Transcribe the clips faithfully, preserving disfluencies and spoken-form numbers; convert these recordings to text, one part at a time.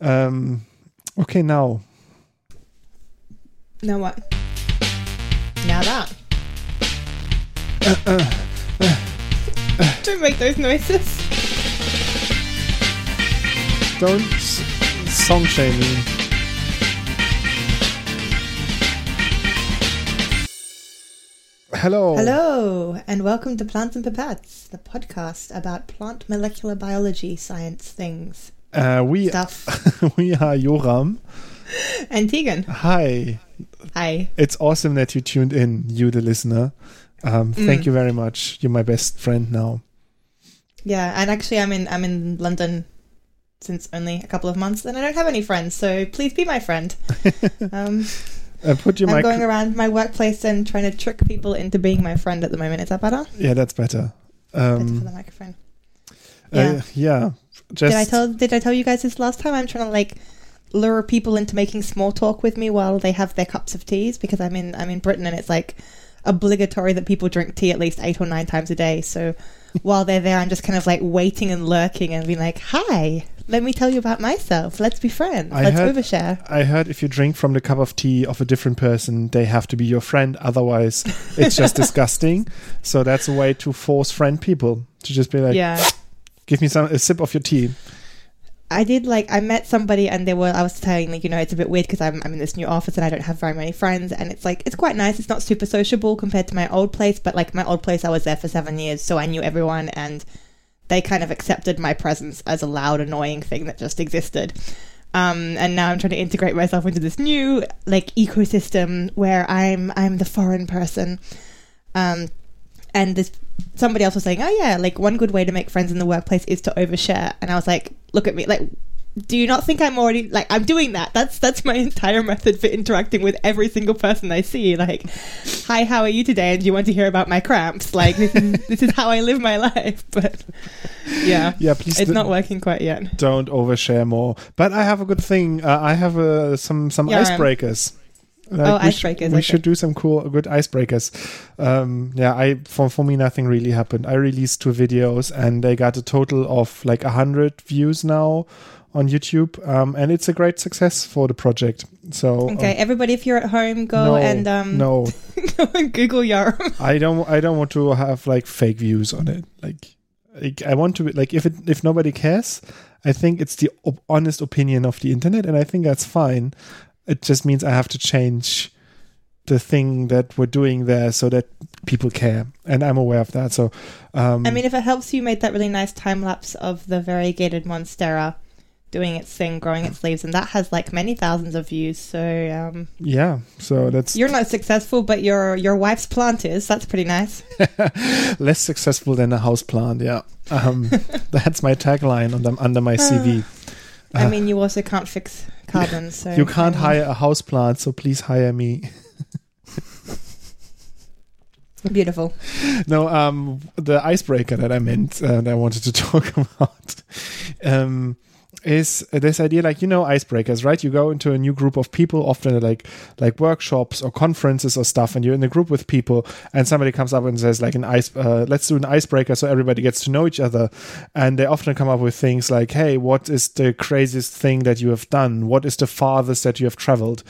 Um, okay, now. Now what? Now that. Uh, uh, uh, uh. Don't make those noises. Don't song shame me. Hello. Hello, and welcome to Plants and Pipettes, the podcast about plant molecular biology science things. Uh, we stuff. We are Joram and Tegan. Hi. Hi. It's awesome that you tuned in, you the listener. Um, mm. Thank you very much. You're my best friend now. Yeah, and actually, I'm in I'm in London since only a couple of months, and I don't have any friends. So please be my friend. um, uh, put your I'm mic- going around my workplace and trying to trick people into being my friend at the moment. Is that better? Yeah, that's better. Um, better for the microphone. Yeah. Uh, yeah. Just did I tell Did I tell you guys this last time? I'm trying to like lure people into making small talk with me while they have their cups of teas, because I'm in I'm in Britain and it's like obligatory that people drink tea at least eight or nine times a day. So while they're there, I'm just kind of like waiting and lurking and being like, hi, let me tell you about myself. Let's be friends. I Let's heard, overshare. I heard if you drink from the cup of tea of a different person, they have to be your friend. Otherwise, it's just disgusting. So that's a way to force friend people to just be like, yeah, give me some a sip of your tea. I did like I met somebody and they were I was telling like you know it's a bit weird because I'm I'm in this new office and I don't have very many friends, and it's like it's quite nice. It's not super sociable compared to my old place, but like my old place I was there for seven years, so I knew everyone and they kind of accepted my presence as a loud, annoying thing that just existed. Um, and now I'm trying to integrate myself into this new like ecosystem where I'm I'm the foreign person. Um, and this somebody else was saying, oh yeah, like one good way to make friends in the workplace is to overshare, and I was like, look at me, like, do you not think I'm already like I'm doing that? That's that's my entire method for interacting with every single person I see. Like, hi, how are you today? And do you want to hear about my cramps? Like, this is, this is how I live my life. But yeah, yeah, please it's not working quite yet. Don't overshare more. But I have a good thing. Uh, I have uh, some some yeah, icebreakers. Um, Like oh, we icebreakers! Sh- we okay. should do some cool, good icebreakers. Um, yeah, I for for me nothing really happened. I released two videos and they got a total of like a hundred views now on YouTube, um, and it's a great success for the project. So okay, um, everybody, if you're at home, go no, and um, no, go and Google Yoram. I don't, I don't want to have like fake views on it. Like, like I want to like if it if nobody cares, I think it's the op- honest opinion of the internet, and I think that's fine. It just means I have to change the thing that we're doing there so that people care. And I'm aware of that. So, um, I mean, if it helps, you made that really nice time lapse of the variegated monstera doing its thing, growing its leaves. And that has like many thousands of views. So, um, yeah. So that's. You're not successful, but your your wife's plant is. That's pretty nice. Less successful than a house plant. Yeah. Um, that's my tagline on under my C V. I mean, you also can't fix carbon, so... You can't I mean. hire a houseplant, so please hire me. Beautiful. No, um, the icebreaker that I meant, uh, that I wanted to talk about, um, is this idea, like, you know, icebreakers, right? You go into a new group of people, often like like workshops or conferences or stuff, and you're in a group with people, and somebody comes up and says, like, an ice, uh, let's do an icebreaker so everybody gets to know each other. And they often come up with things like, hey, what is the craziest thing that you have done? What is the farthest that you have traveled?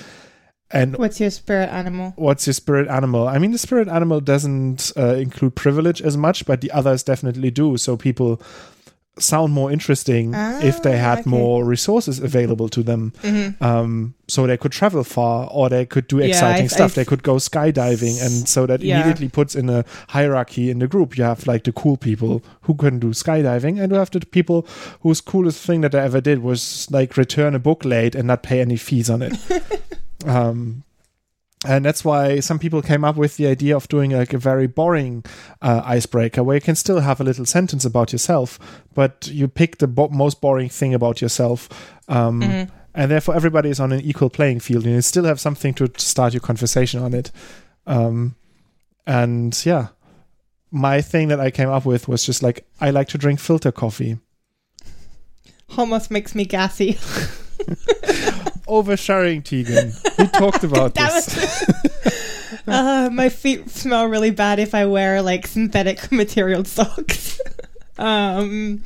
And what's your spirit animal? What's your spirit animal? I mean, the spirit animal doesn't uh, include privilege as much, but the others definitely do. So people... sound more interesting ah, if they had okay. more resources available to them. Mm-hmm. Um, so they could travel far, or they could do exciting yeah, I, stuff. I, they could go skydiving. And so that yeah. immediately puts in a hierarchy in the group. You have like the cool people who can do skydiving, and you have the people whose coolest thing that they ever did was like return a book late and not pay any fees on it. um, And that's why some people came up with the idea of doing like a very boring uh, icebreaker where you can still have a little sentence about yourself, but you pick the bo- most boring thing about yourself. Um, mm-hmm. And therefore everybody is on an equal playing field and you still have something to start your conversation on it. Um, and yeah, my thing that I came up with was just like, I like to drink filter coffee. Hummus makes me gassy. Oversharing, Tegan. We talked about this. uh, my feet smell really bad if I wear like synthetic material socks. Um,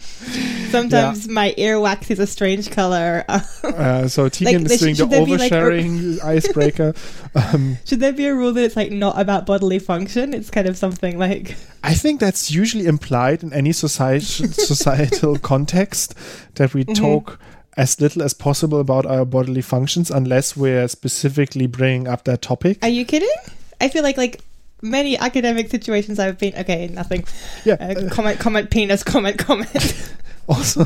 sometimes yeah. my earwax is a strange color. uh, so Tegan like, is doing the oversharing like icebreaker. Um, should there be a rule that it's like not about bodily function? It's kind of something like... I think that's usually implied in any society, societal context, that we mm-hmm. talk as little as possible about our bodily functions unless we're specifically bringing up that topic. Are you kidding? I feel like like many academic situations I've been... Okay, nothing. Yeah. Uh, comment, comment, penis, comment, comment. Also...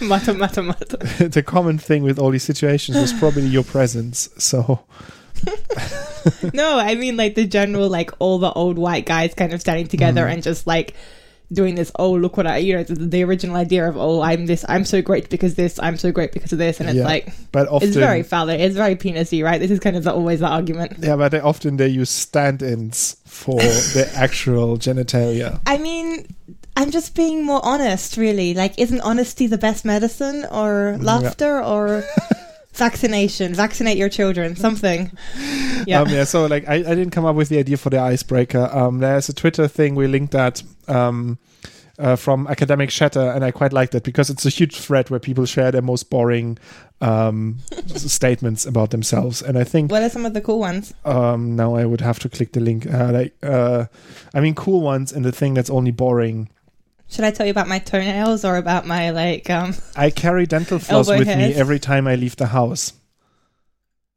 Mata, mata, mata. The common thing with all these situations was probably your presence, so... No, I mean like the general, like all the old white guys kind of standing together mm. and just like... doing this, oh, look what I, you know, the, the original idea of, oh, I'm this, I'm so great because this, I'm so great because of this, and it's yeah, like, but often, it's very phallic, it's very penisy, right? This is kind of the, always the argument. Yeah, but they, often they use stand-ins for the actual genitalia. I mean, I'm just being more honest, really. Like, isn't honesty the best medicine, or laughter, yeah. or... Vaccination, vaccinate your children, something. Yeah. Um, yeah. So, like, I, I didn't come up with the idea for the icebreaker. Um, there's a Twitter thing we linked at um, uh, from Academic Shatter, and I quite like that because it's a huge thread where people share their most boring um, statements about themselves. And I think. What are some of the cool ones? Um, now I would have to click the link. Uh, like, uh, I mean, cool ones and the thing that's only boring. Should I tell you about my toenails or about my, like... Um, I carry dental floss with hairs. me every time I leave the house.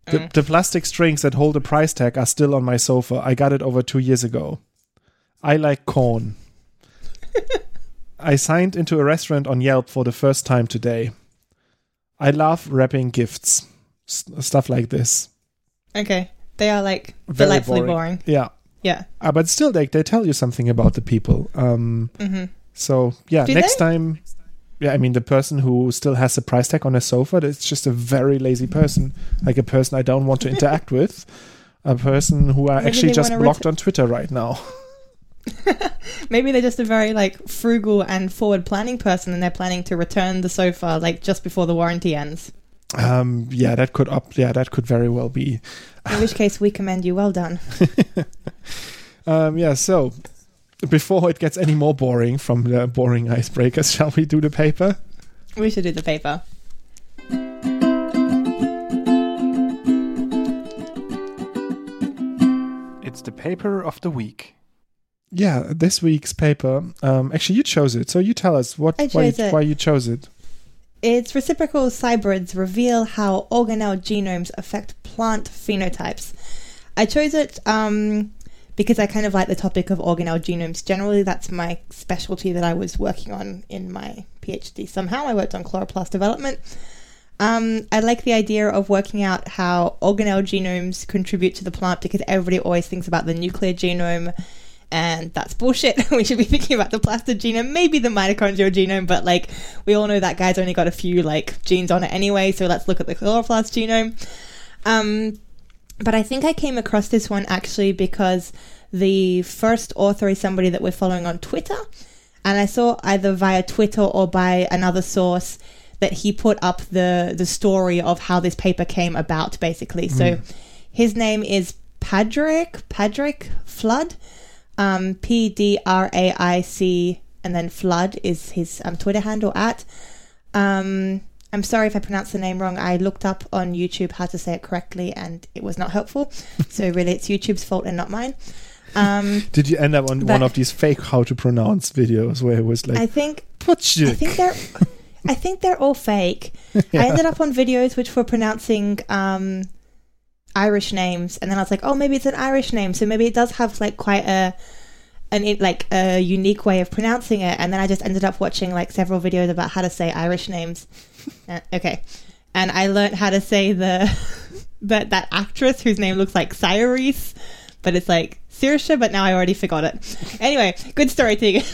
The, mm. the plastic strings that hold a price tag are still on my sofa. I got it over two years ago. I like corn. I signed into a restaurant on Yelp for the first time today. I love wrapping gifts. S- stuff like this. Okay. They are, like, Very delightfully boring. boring. Yeah. Yeah. Uh, but still, like, they tell you something about the people. Um, mm-hmm. So, yeah, next time, next time, yeah, I mean, the person who still has a price tag on a sofa, that's just a very lazy person, like a person I don't want to interact with, a person who I Maybe actually just blocked ret- on Twitter right now. Maybe they're just a very, like, frugal and forward planning person, and they're planning to return the sofa, like, just before the warranty ends. Um, yeah, that could up, yeah, that could very well be. In which case, we commend you. Well done. um, yeah, so... Before it gets any more boring from the boring icebreakers, shall we do the paper? We should do the paper. It's the paper of the week. Yeah, this week's paper. Um, actually, you chose it, so you tell us what why you, why you chose it. It's reciprocal cybrids reveal how organelle genomes affect plant phenotypes. I chose it... Um, because I kind of like the topic of organelle genomes. Generally, that's my specialty that I was working on in my PhD. Somehow I worked on chloroplast development. Um, I like the idea of working out how organelle genomes contribute to the plant because everybody always thinks about the nuclear genome, and that's bullshit. We should be thinking about the plastid genome, maybe the mitochondrial genome, but like we all know that guy's only got a few like genes on it anyway, so let's look at the chloroplast genome. Um But I think I came across this one actually because the first author is somebody that we're following on Twitter. And I saw either via Twitter or by another source that he put up the, the story of how this paper came about, basically. Mm. So his name is Padraic, Padraic Flood, um, P D R A I C, and then Flood is his um, Twitter handle at. Um I'm sorry if I pronounced the name wrong. I looked up on YouTube how to say it correctly, and it was not helpful. So really, it's YouTube's fault and not mine. Um, Did you end up on one of these fake how to pronounce videos where it was like, I think, I think they're, I think they're all fake. Yeah. I ended up on videos which were pronouncing um, Irish names, and then I was like, oh, maybe it's an Irish name, so maybe it does have like quite a. And like a unique way of pronouncing it, and then I just ended up watching like several videos about how to say Irish names. Uh, okay, and I learned how to say the that that actress whose name looks like Cyrus, but it's like Sirisha. But now I already forgot it. Anyway, good story, Tegan.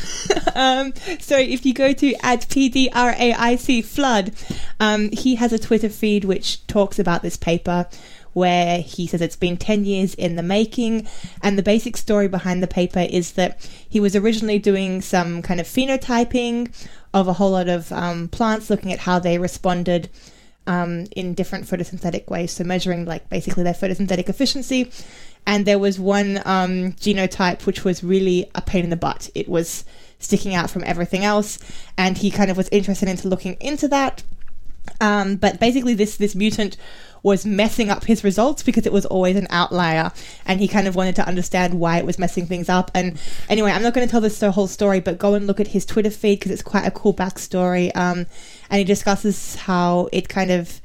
um, so if you go to at P D R A I C Flood, um, he has a Twitter feed which talks about this paper, where he says it's been ten years in the making. And the basic story behind the paper is that he was originally doing some kind of phenotyping of a whole lot of um, plants, looking at how they responded um, in different photosynthetic ways. So measuring like basically their photosynthetic efficiency. And there was one um, genotype which was really a pain in the butt. It was sticking out from everything else, and he kind of was interested into looking into that. Um, but basically this, this mutant was messing up his results because it was always an outlier, and he kind of wanted to understand why it was messing things up. And anyway, I'm not going to tell this the whole story, but go and look at his Twitter feed because it's quite a cool backstory. Um, and he discusses how it kind of,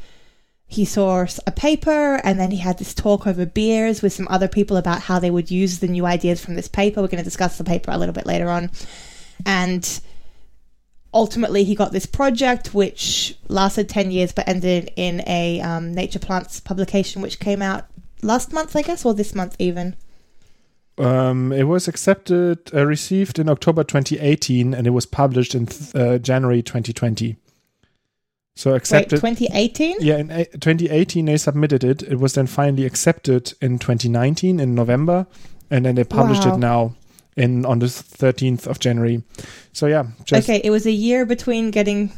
he saw a paper and then he had this talk over beers with some other people about how they would use the new ideas from this paper. We're going to discuss the paper a little bit later on. And ultimately, he got this project, which lasted ten years, but ended in a um, Nature Plants publication, which came out last month, I guess, or this month even. Um, it was accepted, uh, received in October twenty eighteen, and it was published in th- uh, January twenty twenty. So accepted. Wait, twenty eighteen? Yeah, in a- twenty eighteen they submitted it. It was then finally accepted in twenty nineteen in November, and then they published wow. it now. In on the thirteenth of January, so yeah. Just okay, it was a year between getting.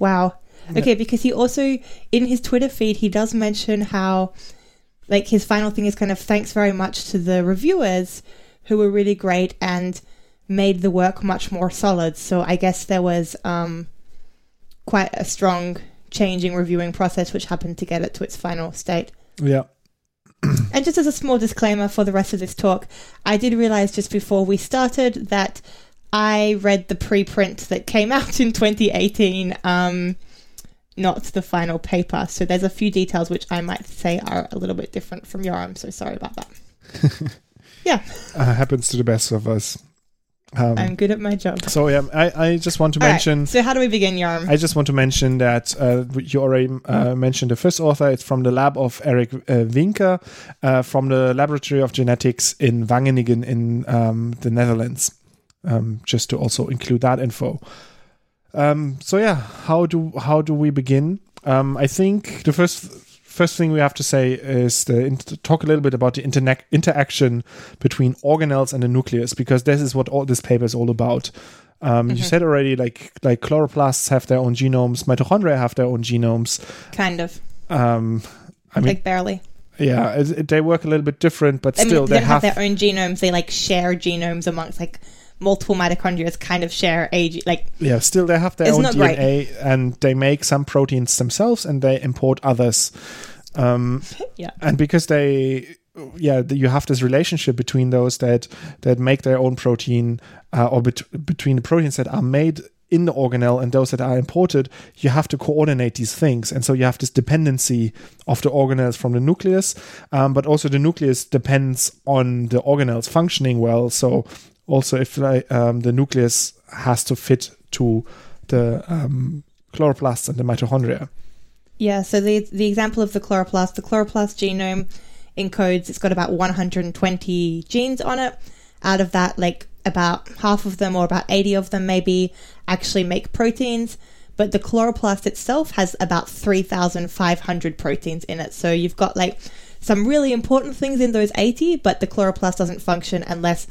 Wow. Okay, yeah. Because he also in his Twitter feed he does mention how, like, his final thing is kind of thanks very much to the reviewers who were really great and made the work much more solid. So I guess there was um, quite a strong changing reviewing process which happened to get it to its final state. Yeah. And just as a small disclaimer for the rest of this talk, I did realize just before we started that I read the preprint that came out in twenty eighteen, um, not the final paper. So there's a few details which I might say are a little bit different from your own. So sorry about that. Yeah. Uh, happens to the best of us. Um, I'm good at my job. So yeah, I, I just want to All mention... Right. So how do we begin, Yoram? I just want to mention that uh, you already uh, mentioned the first author. It's from the lab of Erik uh, Winker uh, from the Laboratory of Genetics in Wageningen in um, the Netherlands, um, just to also include that info. Um, so yeah, how do how do we begin? Um, I think the first... First thing we have to say is to talk a little bit about the interne- interaction between organelles and the nucleus, because this is what all this paper is all about. Um, mm-hmm. You said already, like like chloroplasts have their own genomes, mitochondria have their own genomes. Kind of. Um, I mean, like barely. Yeah, it, it, they work a little bit different, but I still mean, they, they don't have, have their own genomes. They like share genomes amongst like. Multiple mitochondria kind of share a like yeah still they have their own D N A great. And they make some proteins themselves and they import others um yeah and because they yeah you have this relationship between those that that make their own protein uh, or bet- between the proteins that are made in the organelle and those that are imported. You have to coordinate these things, and so you have this dependency of the organelles from the nucleus, um, but also the nucleus depends on the organelles functioning well. So also, if um, the nucleus has to fit to the um, chloroplasts and the mitochondria. Yeah, so the the example of the chloroplast, the chloroplast genome encodes, it's got about one hundred twenty genes on it. Out of that, like about half of them or about eighty of them maybe actually make proteins. But the chloroplast itself has about three thousand five hundred proteins in it. So you've got like some really important things in those eighty, but the chloroplast doesn't function unless...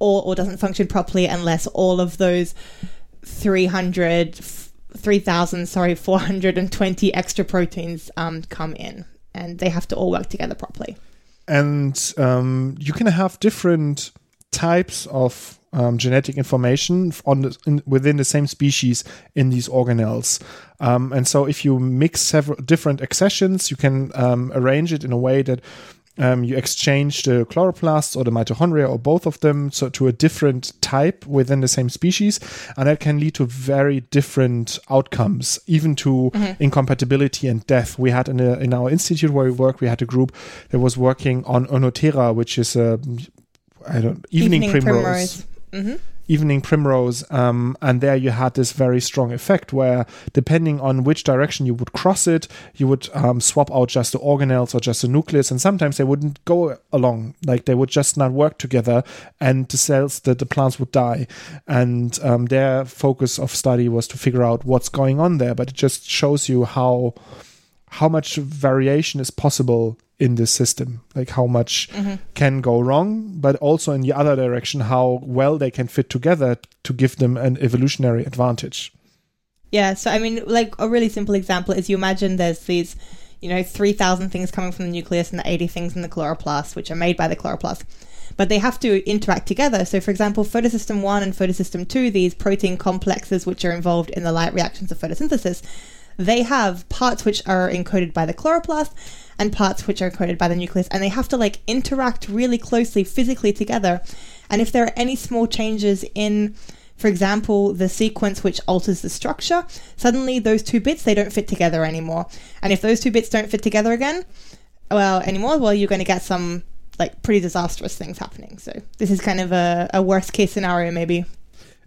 Or, or doesn't function properly unless all of those three hundred, three thousand, sorry, four hundred twenty extra proteins um, come in, and they have to all work together properly. And um, you can have different types of um, genetic information on the, in, within the same species in these organelles. Um, and so if you mix several different accessions, you can um, arrange it in a way that Um, you exchange the chloroplasts or the mitochondria or both of them so to a different type within the same species, and that can lead to very different outcomes, even to mm-hmm. incompatibility and death. We had in, a, in our institute where we work, we had a group that was working on Onotera, which is a I don't evening, evening primrose. primrose. Mm-hmm. Evening primrose, um, and there you had this very strong effect where depending on which direction you would cross it, you would um, swap out just the organelles or just the nucleus, and sometimes they wouldn't go along, like they would just not work together, and the cells, the, the plants would die. And um, their focus of study was to figure out what's going on there, but it just shows you how how much variation is possible in this system, like how much mm-hmm. can go wrong, but also in the other direction, how well they can fit together to give them an evolutionary advantage. Yeah, so I mean, like a really simple example is you imagine there's these, you know, three thousand things coming from the nucleus and the eighty things in the chloroplast, which are made by the chloroplast. but they have to interact together. So, for example, photosystem one and photosystem two, these protein complexes which are involved in the light reactions of photosynthesis, they have parts which are encoded by the chloroplast and parts which are encoded by the nucleus, and they have to like interact really closely physically together. And if there are any small changes in, for example, the sequence which alters the structure, suddenly those two bits, they don't fit together anymore. And if those two bits don't fit together again, well, anymore, well, you're going to get some like pretty disastrous things happening. So this is kind of a, a worst case scenario, maybe.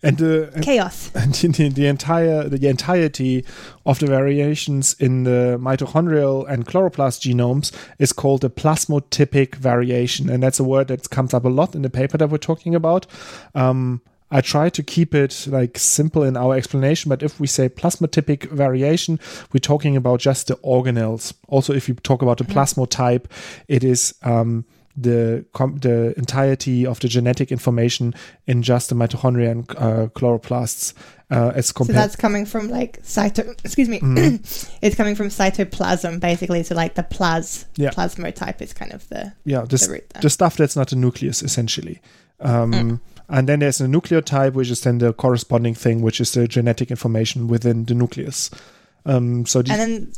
And uh, chaos. And the, the entire the entirety of the variations in the mitochondrial and chloroplast genomes is called a plasmotypic variation, and that's a word that comes up a lot in the paper that we're talking about. Um, I try to keep it like simple in our explanation, but if we say plasmotypic variation, we're talking about just the organelles. Also, if you talk about the plasmotype, it is um, the com- the entirety of the genetic information in just the mitochondria and uh, chloroplasts. Uh, as compared- so that's coming from like cyto. Excuse me, mm. It's coming from cytoplasm basically. So like the plas yeah. plasmotype is kind of the yeah the, the, root there. The stuff that's not a nucleus essentially. Um, mm. And then there's a nucleotide, which is then the corresponding thing, which is the genetic information within the nucleus. Um, so the and then,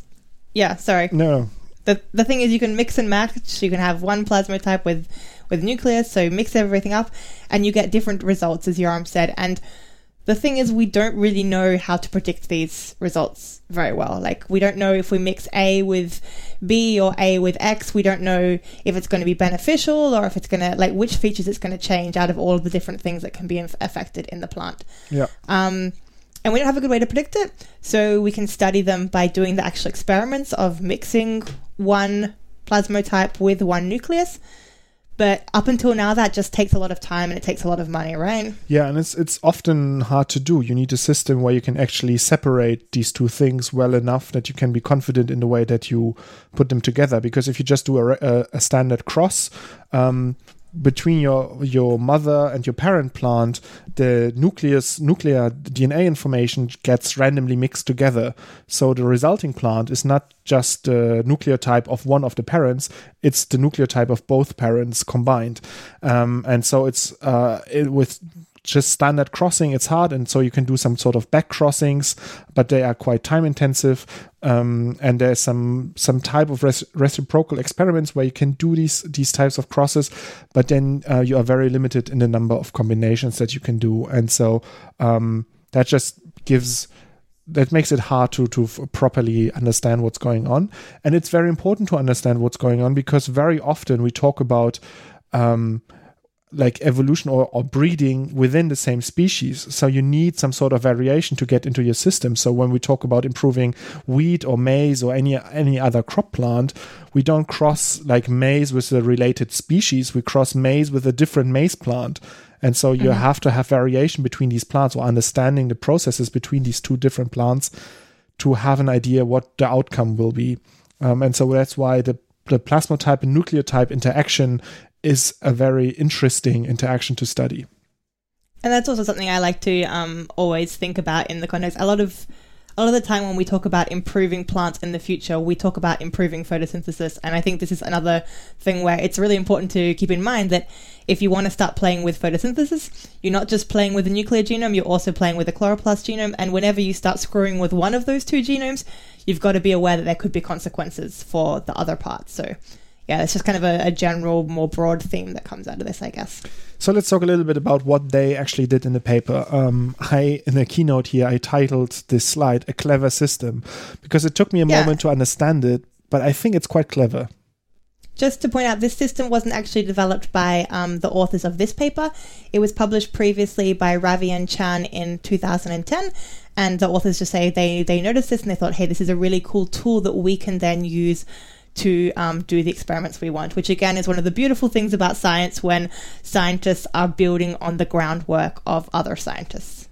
yeah, sorry. No. The the thing is, you can mix and match. You can have one plasmotype with, with nucleus, so mix everything up, and you get different results, as Yoram said. And the thing is, we don't really know how to predict these results very well. Like, we don't know if we mix A with B or A with X. We don't know if it's going to be beneficial or if it's going to, like, which features it's going to change out of all of the different things that can be inf- affected in the plant. Yeah. Um, and we don't have a good way to predict it. So we can study them by doing the actual experiments of mixing one plasmotype with one nucleus. But up until now, that just takes a lot of time and it takes a lot of money, right? Yeah, and it's it's often hard to do. You need a system where you can actually separate these two things well enough that you can be confident in the way that you put them together. Because if you just do a, a, a standard cross um, between your your mother and your parent plant, the nucleus nuclear D N A information gets randomly mixed together. So the resulting plant is not just the nucleotide of one of the parents, it's the nucleotide of both parents combined. Um, and so it's uh, it, with just standard crossing, it's hard, and so you can do some sort of back crossings, but they are quite time intensive. Um, and there's some some type of res- reciprocal experiments where you can do these these types of crosses, but then uh, you are very limited in the number of combinations that you can do. And so um, that just gives... That makes it hard to to f- properly understand what's going on. And it's very important to understand what's going on, because very often we talk about um, like evolution or, or breeding within the same species. So you need some sort of variation to get into your system. So when we talk about improving wheat or maize or any any other crop plant, we don't cross like maize with a related species. We cross maize with a different maize plant. And so you mm-hmm. have to have variation between these plants, or understanding the processes between these two different plants to have an idea what the outcome will be. Um, and so that's why the, the plasmotype and nucleotide interaction is a very interesting interaction to study. And that's also something I like to um, always think about in the context. A lot of a lot of the time when we talk about improving plants in the future, we talk about improving photosynthesis. And I think this is another thing where it's really important to keep in mind that if you want to start playing with photosynthesis, you're not just playing with the nuclear genome, you're also playing with the chloroplast genome. And whenever you start screwing with one of those two genomes, you've got to be aware that there could be consequences for the other part. So yeah, it's just kind of a, a general, more broad theme that comes out of this, I guess. So let's talk a little bit about what they actually did in the paper. Um, I, in the keynote here, I titled this slide, A Clever System, because it took me a yeah. moment to understand it, but I think it's quite clever. Just to point out, this system wasn't actually developed by um, the authors of this paper. It was published previously by Ravi and Chan in two thousand ten. And the authors just say they, they noticed this and they thought, hey, this is a really cool tool that we can then use to um, do the experiments we want, which again is one of the beautiful things about science, when scientists are building on the groundwork of other scientists.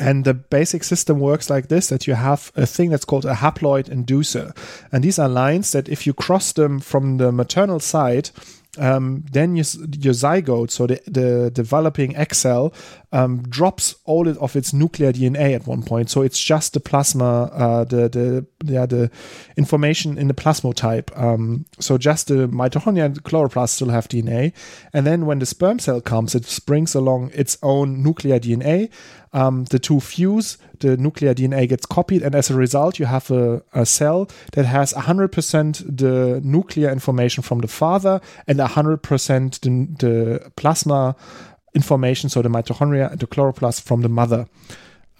And the basic system works like this, that you have a thing that's called a haploid inducer. And these are lines that if you cross them from the maternal side um, then your, your zygote, so the, the developing egg cell, um, drops all of its nuclear D N A at one point. So it's just the plasma, uh, the the yeah, the information in the plasmotype. Um, so just the mitochondria and the chloroplast still have D N A. And then when the sperm cell comes, it brings along its own nuclear D N A. Um, the two fuse, the nuclear D N A gets copied, and as a result, you have a, a cell that has one hundred percent the nuclear information from the father and one hundred percent the, the plasma information, so the mitochondria and the chloroplast, from the mother.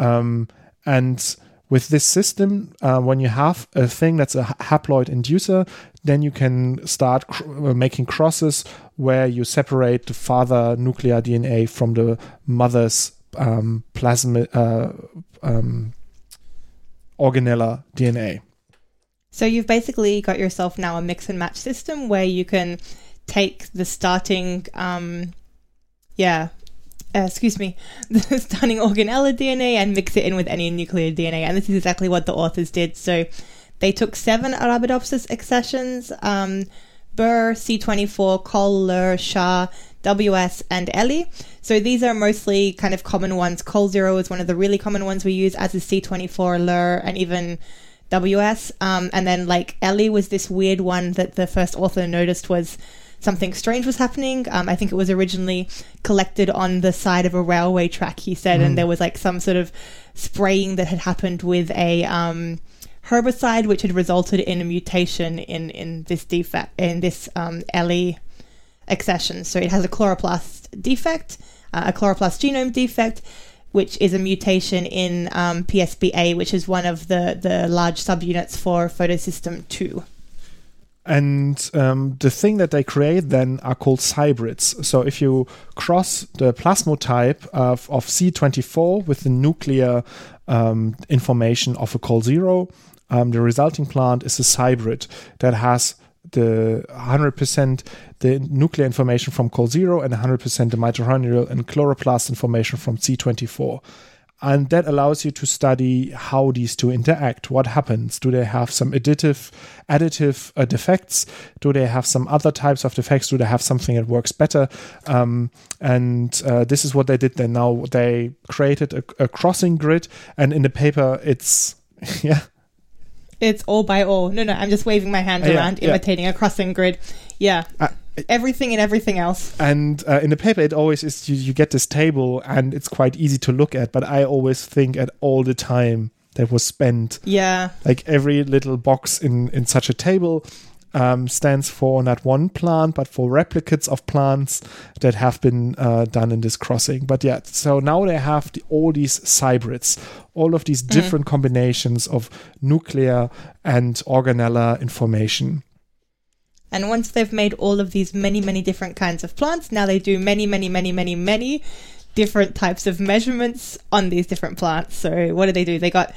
Um, and with this system, uh, when you have a thing that's a haploid inducer, then you can start cr- making crosses where you separate the father nuclear D N A from the mother's um plasma uh, um organella D N A. So you've basically got yourself now a mix and match system where you can take the starting um yeah uh, excuse me the starting organella D N A and mix it in with any nuclear D N A, and this is exactly what the authors did. So they took seven Arabidopsis accessions, um Burr, C twenty-four, Col, Lur, Shah, W S, and Ellie. So these are mostly kind of common ones. Col zero is one of the really common ones we use, as is C twenty-four, Lur, and even W S. Um, and then like Ellie was this weird one that the first author noticed was something strange was happening. Um, I think it was originally collected on the side of a railway track, he said, mm. and there was like some sort of spraying that had happened with a... Um, herbicide, which had resulted in a mutation in, in this defect, in this um, L E accession. So it has a chloroplast defect, uh, a chloroplast genome defect, which is a mutation in um, P S B A, which is one of the, the large subunits for photosystem two. And um, the thing that they create then are called hybrids. So if you cross the plasmotype of, of C twenty-four with the nuclear um, information of a Col zero, um, the resulting plant is a hybrid that has the one hundred percent the nuclear information from Col zero and one hundred percent the mitochondrial and chloroplast information from C twenty-four. And that allows you to study how these two interact. What happens? Do they have some additive, additive uh, defects? Do they have some other types of defects? Do they have something that works better? Um, and uh, this is what they did then. Now they created a, a crossing grid, and in the paper, it's... yeah. It's all by all. No, no, I'm just waving my hand uh, around, yeah, imitating yeah. a crossing grid. Yeah. Uh, everything and everything else. And uh, in the paper, it always is, you, you get this table and it's quite easy to look at, but I always think at all the time that was spent. Yeah. Like every little box in, in such a table um, stands for not one plant, but for replicates of plants that have been uh, done in this crossing. But yeah, so now they have the, all these hybrids, all of these different mm-hmm. combinations of nuclear and organella information. And once they've made all of these many, many different kinds of plants, now they do many, many, many, many, many different types of measurements on these different plants. So what do they do? They got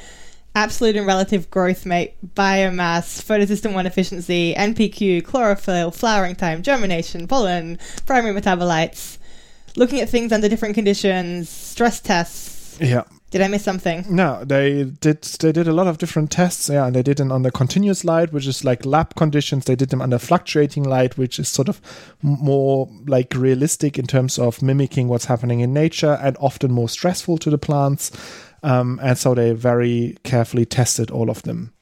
absolute and relative growth rate, biomass, photosystem one efficiency, N P Q, chlorophyll, flowering time, germination, pollen, primary metabolites, looking at things under different conditions, stress tests. Yeah. Did I miss something? No, they did They did a lot of different tests, yeah, and they did them under continuous light, which is like lab conditions. They did them under fluctuating light, which is sort of more like realistic in terms of mimicking what's happening in nature and often more stressful to the plants. Um, and so they very carefully tested all of them.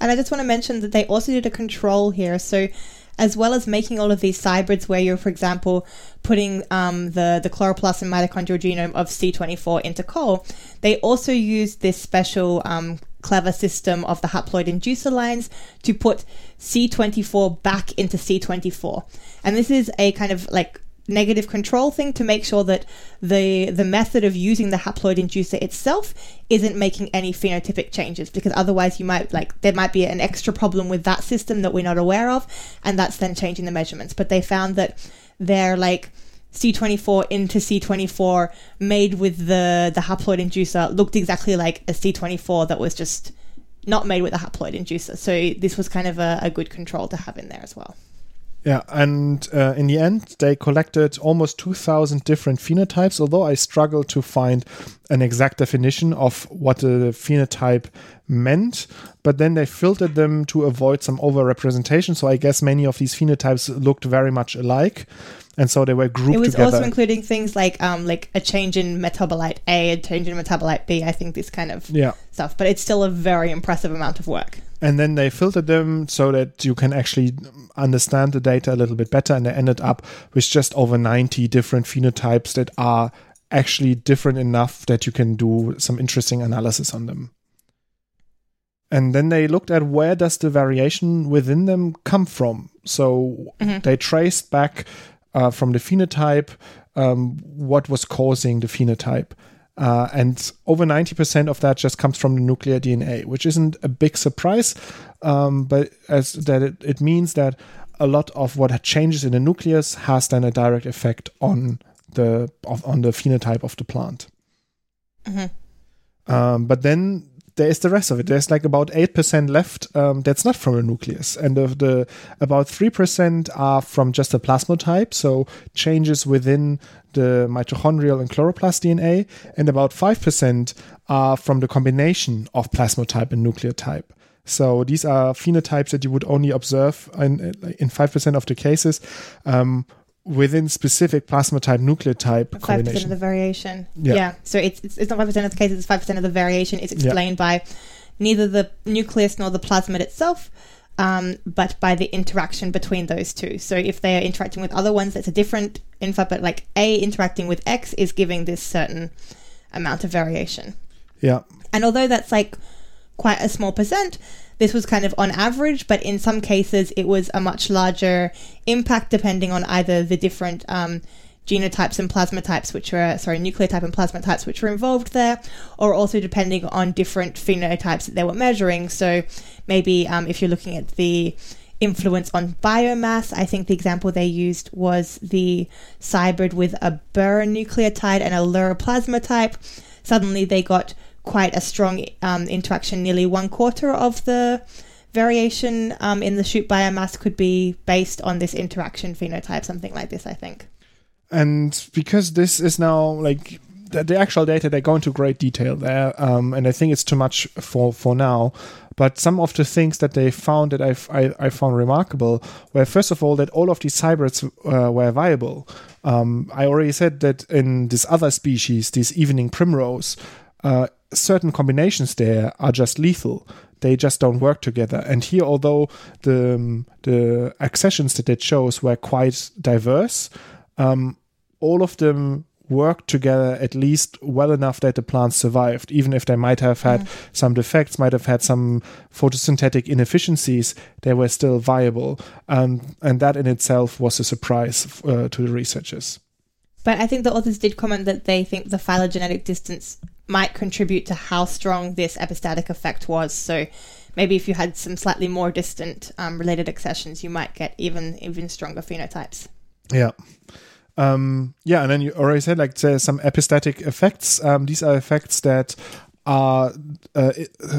And I just want to mention that they also did a control here. So as well as making all of these hybrids where you're, for example, putting um, the, the chloroplast and mitochondrial genome of C twenty-four into Col, they also used this special um, clever system of the haploid inducer lines to put C twenty-four back into C twenty-four. And this is a kind of like negative control thing to make sure that the the method of using the haploid inducer itself isn't making any phenotypic changes, because otherwise you might like there might be an extra problem with that system that we're not aware of, and that's then changing the measurements. But they found that they're like C twenty-four into C twenty-four made with the the haploid inducer looked exactly like a C twenty-four that was just not made with a haploid inducer. So this was kind of a, a good control to have in there as well. Yeah, and uh, in the end, they collected almost two thousand different phenotypes, although I struggle to find an exact definition of what a phenotype meant, but then they filtered them to avoid some overrepresentation. So I guess many of these phenotypes looked very much alike, and so they were grouped together. It was together. Also including things like um, like a change in metabolite A, a change in metabolite B, I think this kind of yeah. stuff. But it's still a very impressive amount of work. And then they filtered them so that you can actually understand the data a little bit better, and they ended up with just over ninety different phenotypes that are actually different enough that you can do some interesting analysis on them. And then they looked at where does the variation within them come from. So mm-hmm. they traced back uh, from the phenotype um, what was causing the phenotype. Uh, and over ninety percent of that just comes from the nuclear D N A, which isn't a big surprise, um, but as that it, it means that a lot of what changes in the nucleus has then a direct effect on the of, on the phenotype of the plant. Mm-hmm. Um, but then there's the rest of it. There's like about eight percent left um, that's not from the nucleus, and of the about three percent are from just the plasmotype, so changes within the mitochondrial and chloroplast D N A, and about five percent are from the combination of plasmotype and nucleotype. So these are phenotypes that you would only observe in, in five percent of the cases um, within specific plasmotype nucleotype five percent combination. five percent of the variation. Yeah. yeah. So it's, it's it's not five percent of the cases, it's five percent of the variation. It's explained yeah. by neither the nucleus nor the plasmid itself, Um, but by the interaction between those two. So if they are interacting with other ones, that's a different info, but like A interacting with X is giving this certain amount of variation. Yeah. And although that's like quite a small percent, this was kind of on average, but in some cases it was a much larger impact depending on either the different um, genotypes and plasmotypes, which were, sorry, nucleotype and plasmotypes, which were involved there, or also depending on different phenotypes that they were measuring. So maybe um, if you're looking at the influence on biomass, I think the example they used was the cybrid with a Burr nucleotide and a Lura plasmotype. Suddenly they got quite a strong um, interaction. Nearly one quarter of the variation um, in the shoot biomass could be based on this interaction phenotype, something like this, I think. And because this is now like the, the actual data, they go into great detail there, um, and I think it's too much for, for now. But some of the things that they found that I've, I I found remarkable were, first of all, that all of these hybrids uh, were viable. Um, I already said that in this other species, this evening primrose, uh, certain combinations there are just lethal. They just don't work together. And here, although the the accessions that it shows were quite diverse, Um, all of them worked together at least well enough that the plants survived, even if they might have had mm. some defects, might have had some photosynthetic inefficiencies, they were still viable. Um, and that in itself was a surprise uh, to the researchers. But I think the authors did comment that they think the phylogenetic distance might contribute to how strong this epistatic effect was. So maybe if you had some slightly more distant um, related accessions, you might get even even stronger phenotypes. Yeah. Um, yeah, and then you already said, like, there's some epistatic effects. Um, these are effects that are uh,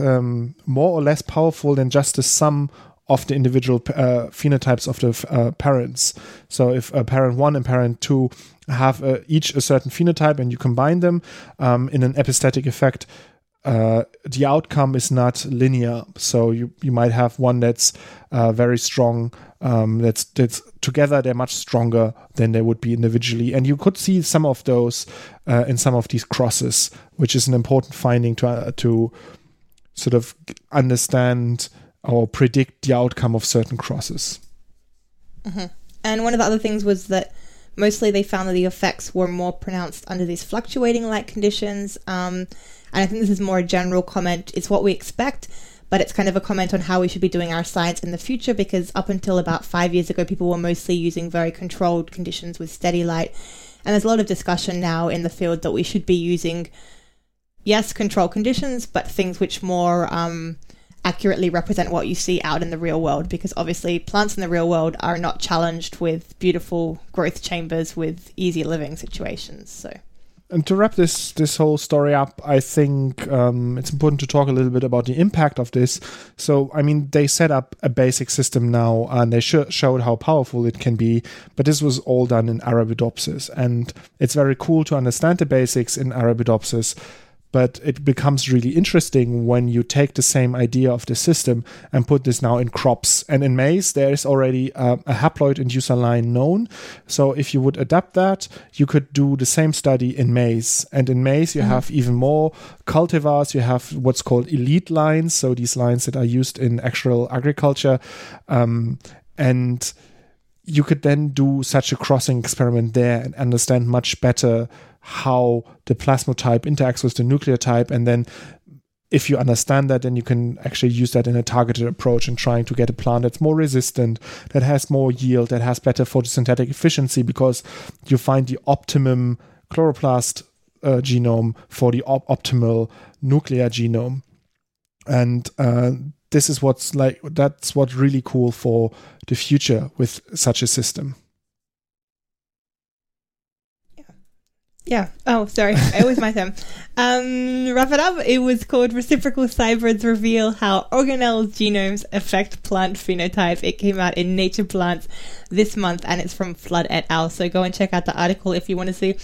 um, more or less powerful than just the sum of the individual uh, phenotypes of the uh, parents. So if uh, parent one and parent two have uh, each a certain phenotype and you combine them um, in an epistatic effect, Uh, the outcome is not linear, so you, you might have one that's uh, very strong. Um, that's that's together they're much stronger than they would be individually, and you could see some of those uh, in some of these crosses, which is an important finding to uh, to sort of understand or predict the outcome of certain crosses. Mm-hmm. And one of the other things was that mostly they found that the effects were more pronounced under these fluctuating-like conditions. Um, And I think this is more a general comment. It's what we expect, but it's kind of a comment on how we should be doing our science in the future, because up until about five years ago, people were mostly using very controlled conditions with steady light. And there's a lot of discussion now in the field that we should be using, yes, controlled conditions, but things which more um, accurately represent what you see out in the real world, because obviously plants in the real world are not challenged with beautiful growth chambers with easy living situations, so... And to wrap this this whole story up, I think um, it's important to talk a little bit about the impact of this. So, I mean, they set up a basic system now, and they sh- showed how powerful it can be, but this was all done in Arabidopsis. And it's very cool to understand the basics in Arabidopsis, But it becomes really interesting when you take the same idea of the system and put this now in crops. And in maize, there is already uh, a haploid inducer line known. So if you would adapt that, you could do the same study in maize. And in maize, you mm-hmm. have even more cultivars. You have what's called elite lines. So these lines that are used in actual agriculture. Um, and you could then do such a crossing experiment there and understand much better how the plasmotype interacts with the nucleotype. And then if you understand that, then you can actually use that in a targeted approach and trying to get a plant that's more resistant, that has more yield, that has better photosynthetic efficiency, because you find the optimum chloroplast uh, genome for the op- optimal nuclear genome. And uh, this is what's like, that's what's really cool for the future with such a system. Yeah. Oh, sorry. I always my time. Um, wrap it up. It was called Reciprocal Cybrids Reveal How Organelles Genomes Affect Plant Phenotype. It came out in Nature Plants this month, and it's from Flood et al. So go and check out the article if you want to see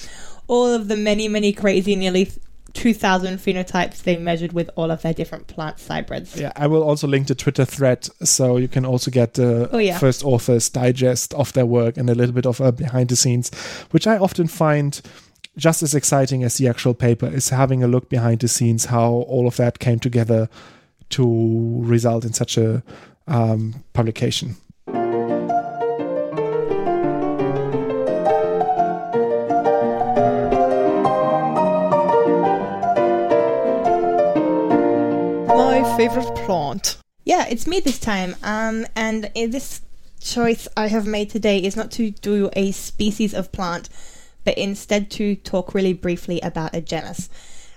all of the many, many crazy, nearly two thousand phenotypes they measured with all of their different plant cybrids. Yeah, I will also link the Twitter thread, so you can also get the oh, yeah. first author's digest of their work and a little bit of a behind the scenes, which I often find just as exciting as the actual paper is having a look behind the scenes, how all of that came together to result in such a um, publication. My favorite plant. Yeah, it's me this time. Um, and this choice I have made today is not to do a species of plant, but instead to talk really briefly about a genus.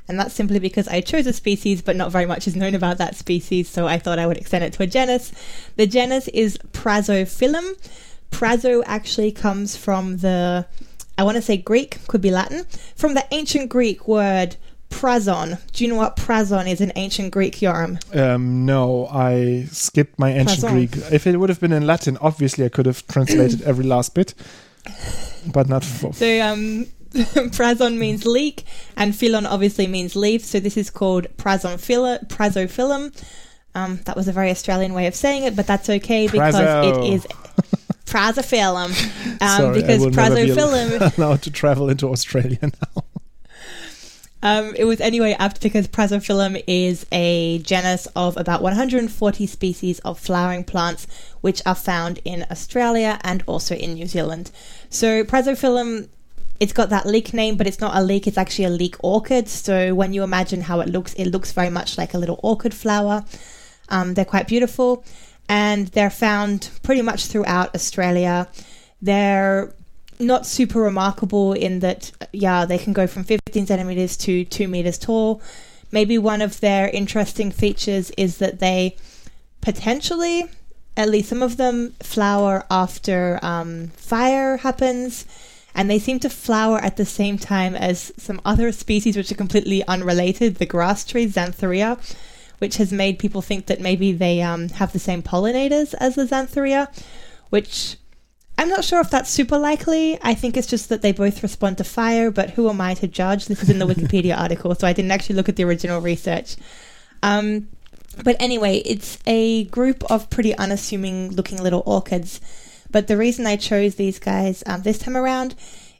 And that's simply because I chose a species, but not very much is known about that species, so I thought I would extend it to a genus. The genus is Prasophyllum. Praso actually comes from the, I want to say Greek, could be Latin, from the ancient Greek word prason. Do you know what prason is in ancient Greek, Yoram? Um, no, I skipped my ancient prason. Greek. If it would have been in Latin, obviously I could have translated every last bit. But not f- so um prason means leek, and phylon obviously means leaf, so this is called prasophyllum. Prasophyllum um that was a very Australian way of saying it, but that's okay because Prazo. It is Prasophyllum. um Sorry, because Prasophyllum allowed to travel into Australia now. Um, it was anyway apt because Prasophyllum is a genus of about one hundred forty species of flowering plants, which are found in Australia and also in New Zealand. So Prasophyllum, it's got that leek name, but it's not a leek, it's actually a leek orchid. So when you imagine how it looks, it looks very much like a little orchid flower. Um, they're quite beautiful, and they're found pretty much throughout Australia. They're not super remarkable in that, yeah, they can go from fifteen centimeters to two meters tall. Maybe one of their interesting features is that they potentially, at least some of them, flower after um, fire happens, and they seem to flower at the same time as some other species which are completely unrelated, the grass tree, Xanthorea, which has made people think that maybe they um, have the same pollinators as the Xanthorea, which I'm not sure if that's super likely. I think it's just that they both respond to fire, but who am I to judge? This is in the Wikipedia article, so I didn't actually look at the original research. Um, but anyway, it's a group of pretty unassuming looking little orchids. But the reason I chose these guys um, this time around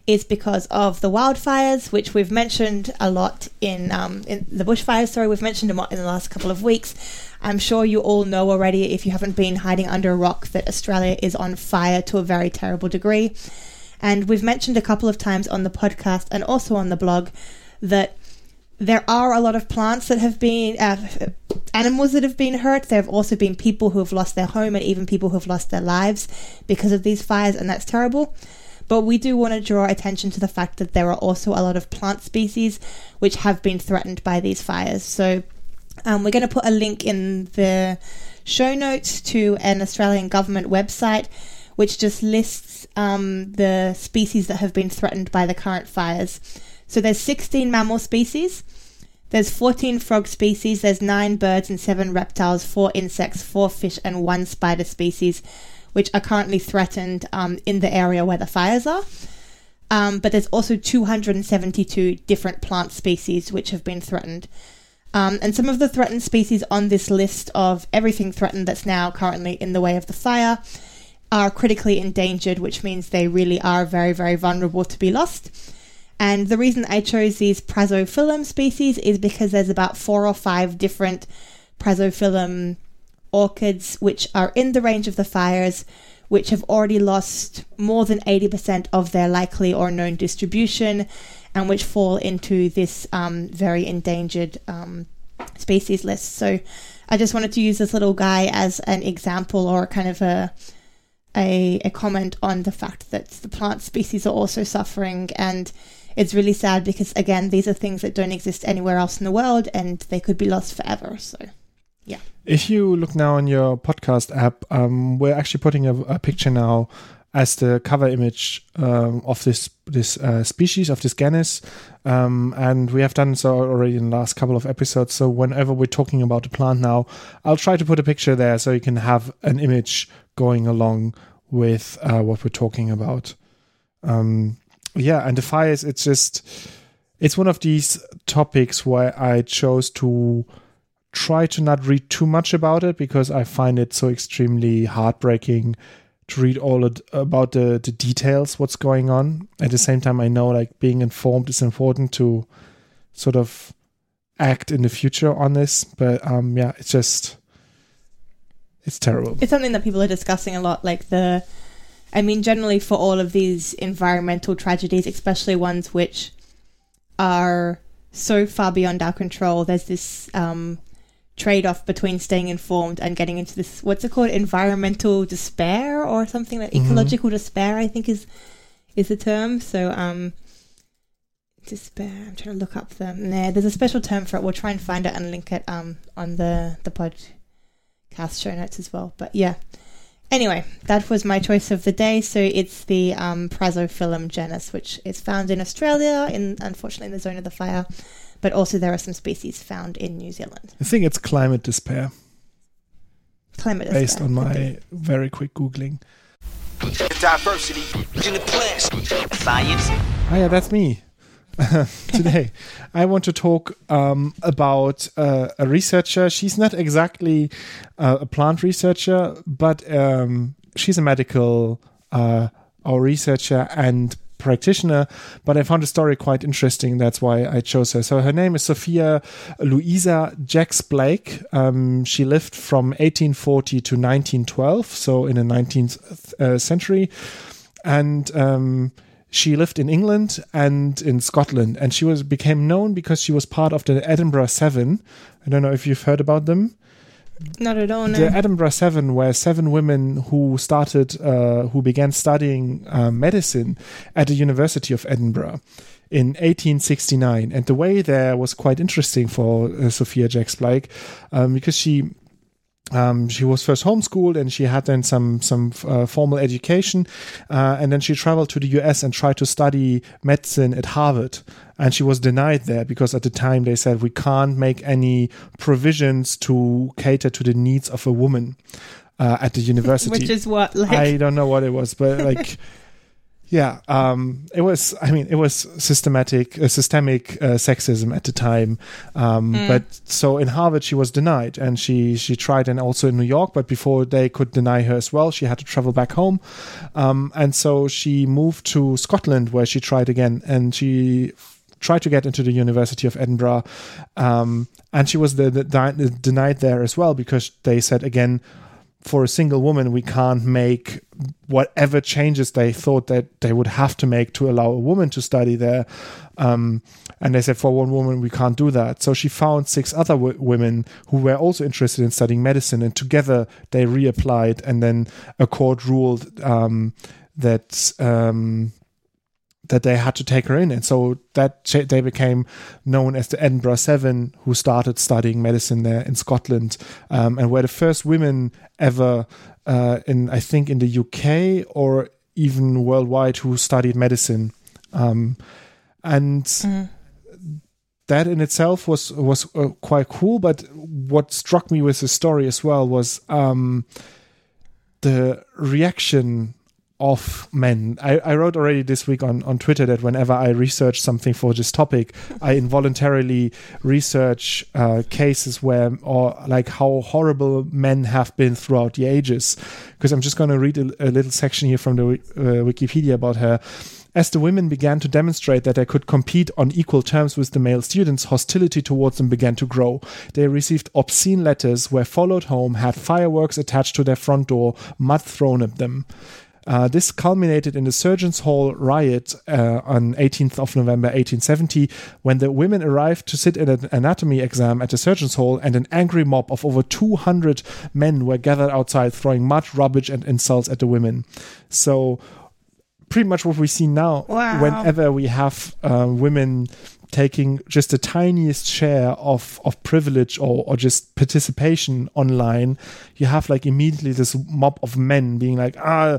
is because of the wildfires, which we've mentioned a lot in, um, in the bushfires, sorry, we've mentioned a lot in the last couple of weeks. I'm sure you all know already, if you haven't been hiding under a rock, that Australia is on fire to a very terrible degree. And we've mentioned a couple of times on the podcast and also on the blog that there are a lot of plants that have been, uh, animals that have been hurt. There have also been people who have lost their home and even people who have lost their lives because of these fires, and that's terrible. But we do want to draw attention to the fact that there are also a lot of plant species which have been threatened by these fires. So um, we're going to put a link in the show notes to an Australian government website which just lists um, the species that have been threatened by the current fires. So there's sixteen mammal species, there's fourteen frog species, there's nine birds and seven reptiles, four insects, four fish and one spider species, which are currently threatened um, in the area where the fires are. Um, but there's also two hundred seventy-two different plant species which have been threatened. Um, and some of the threatened species on this list of everything threatened that's now currently in the way of the fire are critically endangered, which means they really are very, very vulnerable to be lost. And the reason I chose these Prasophyllum species is because there's about four or five different Prasophyllum orchids which are in the range of the fires, which have already lost more than eighty percent of their likely or known distribution, and which fall into this um, very endangered um, species list. So I just wanted to use this little guy as an example, or kind of a, a a comment on the fact that the plant species are also suffering. And it's really sad because, again, these are things that don't exist anywhere else in the world, and they could be lost forever. So, yeah. If you look now on your podcast app, um, we're actually putting a, a picture now as the cover image um, of this this uh, species, of this genus. Um, and we have done so already in the last couple of episodes. So whenever we're talking about the plant now, I'll try to put a picture there so you can have an image going along with uh, what we're talking about. Um, yeah, and the fires, it's just, it's one of these topics where I chose to try to not read too much about it, because I find it so extremely heartbreaking to read all ad- about the, the details, what's going on. At the same time, I know, like, being informed is important to sort of act in the future on this. But um, yeah, it's just, it's terrible. It's something that people are discussing a lot. Like the, I mean, generally for all of these environmental tragedies, especially ones which are so far beyond our control, there's this um, trade-off between staying informed and getting into this, what's it called, environmental despair or something, like mm-hmm. ecological despair, I think is is the term. So um despair, I'm trying to look up the nah, there's a special term for it. We'll try and find it and link it um on the the podcast show notes as well. But yeah, anyway, that was my choice of the day. So it's the um Prasophyllum genus, which is found in Australia, in unfortunately in the zone of the fire. But also there are some species found in New Zealand. I think it's climate despair. Climate despair. Based on my very quick Googling. Diversity in the class. Science. Oh yeah, that's me. Today, I want to talk um, about uh, a researcher. She's not exactly uh, a plant researcher, but um, she's a medical uh, or researcher and practitioner, but I found the story quite interesting. That's why I chose her. So her name is Sophia Louisa Jex-Blake. Um, she lived from eighteen forty to nineteen twelve, so in the nineteenth uh, century. And um, she lived in England and in Scotland. And she was became known because she was part of the Edinburgh Seven. I don't know if you've heard about them. Not at all, no. The Edinburgh Seven were seven women who started, uh, who began studying uh, medicine at the University of Edinburgh in eighteen sixty-nine. And the way there was quite interesting for uh, Sophia Jex-Blake, um, because she um, she was first homeschooled, and she had then some, some uh, formal education. Uh, and then she traveled to the U S and tried to study medicine at Harvard. And she was denied there because at the time they said, we can't make any provisions to cater to the needs of a woman uh, at the university. Which is what? Like... I don't know what it was, but like, yeah, um, it was, I mean, it was systematic, uh, systemic uh, sexism at the time. Um, mm. But so in Harvard, she was denied, and she, she tried, and also in New York, but before they could deny her as well, she had to travel back home. Um, and so she moved to Scotland, where she tried again, and she tried to get into the University of Edinburgh, um, and she was the, the, the denied there as well, because they said again, for a single woman, we can't make whatever changes they thought that they would have to make to allow a woman to study there. Um, and they said, for one woman, we can't do that. So she found six other w- women who were also interested in studying medicine, and together they reapplied, and then a court ruled um, that... Um, that they had to take her in. And so that they became known as the Edinburgh Seven, who started studying medicine there in Scotland, um, and were the first women ever uh, in, I think, in the U K or even worldwide, who studied medicine. Um, and mm-hmm. that in itself was, was uh, quite cool. But what struck me with the story as well was um, the reaction of men. I, I wrote already this week on, on Twitter that whenever I research something for this topic, I involuntarily research uh, cases where, or like how horrible men have been throughout the ages. Because I'm just going to read a, a little section here from the uh, Wikipedia about her. As the women began to demonstrate that they could compete on equal terms with the male students, hostility towards them began to grow. They received obscene letters, were followed home, had fireworks attached to their front door, mud thrown at them. Uh, this culminated in the Surgeon's Hall riot uh, on eighteenth of November eighteen seventy, when the women arrived to sit in an anatomy exam at the Surgeon's Hall, and an angry mob of over two hundred men were gathered outside, throwing mud, rubbish, and insults at the women. So, pretty much what we see now, wow. Whenever we have uh, women taking just the tiniest share of, of privilege or, or just participation online, you have like immediately this mob of men being like, ah,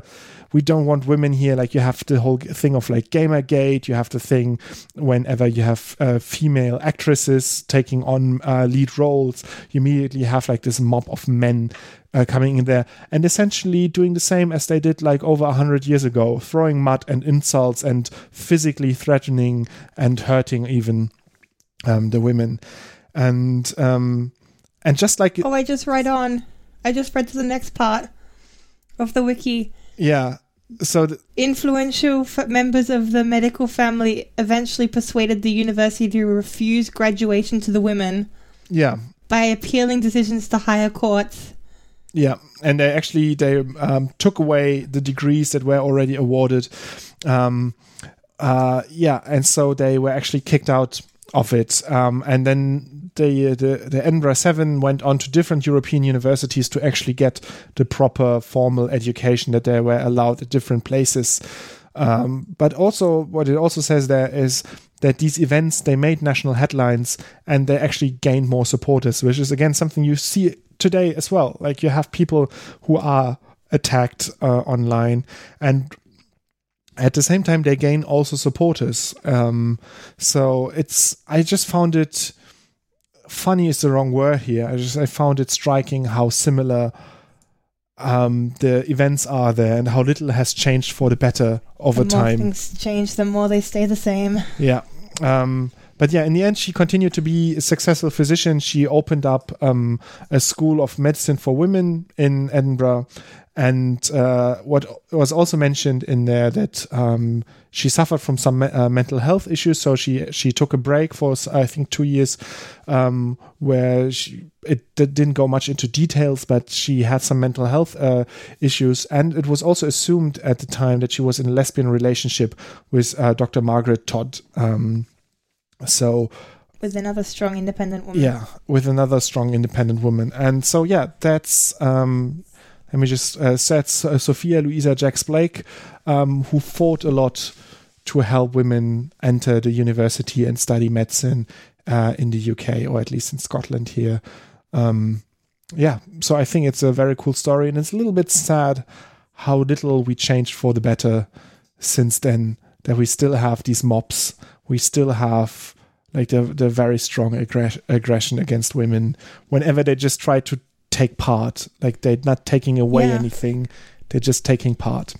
we don't want women here. Like you have the whole thing of like Gamergate. You have the thing whenever you have uh, female actresses taking on uh, lead roles, you immediately have like this mob of men uh, coming in there and essentially doing the same as they did like over one hundred years ago, throwing mud and insults and physically threatening and hurting even um, the women. And um, and just like... Oh, I just read on. I just read to the next part of the wiki. Yeah. So th- influential f- members of the medical family eventually persuaded the university to refuse graduation to the women. Yeah. By appealing decisions to higher courts. Yeah, and they actually they um, took away the degrees that were already awarded. Um, uh, yeah, and so they were actually kicked out of it. Um, and then the, the the Edinburgh Seven went on to different European universities to actually get the proper formal education that they were allowed at different places. Um, but also what it also says there is that these events, they made national headlines and they actually gained more supporters, which is again something you see today as well. Like you have people who are attacked uh, online, and at the same time, they gain also supporters. Um, so it's, I just found it funny is the wrong word here. I just, I found it striking how similar um, the events are there and how little has changed for the better over time. The more time. Things change, the more they stay the same. Yeah. Um, But yeah, in the end, she continued to be a successful physician. She opened up um, a school of medicine for women in Edinburgh. And uh, what was also mentioned in there that um, she suffered from some me- uh, mental health issues. So she she took a break for, I think, two years um, where she, it d- didn't go much into details, but she had some mental health uh, issues. And it was also assumed at the time that she was in a lesbian relationship with uh, Doctor Margaret Todd. Um So, with another strong independent woman. Yeah, with another strong independent woman. And so, yeah, that's, um, let me just, uh, that's uh, Sophia Louisa Jex-Blake, um, who fought a lot to help women enter the university and study medicine uh, in the U K, or at least in Scotland here. Um, yeah, so I think it's a very cool story, and it's a little bit sad how little we changed for the better since then, that we still have these mobs. We still have like the the very strong aggres- aggression against women whenever they just try to take part. Like they're not taking away yeah. anything; they're just taking part.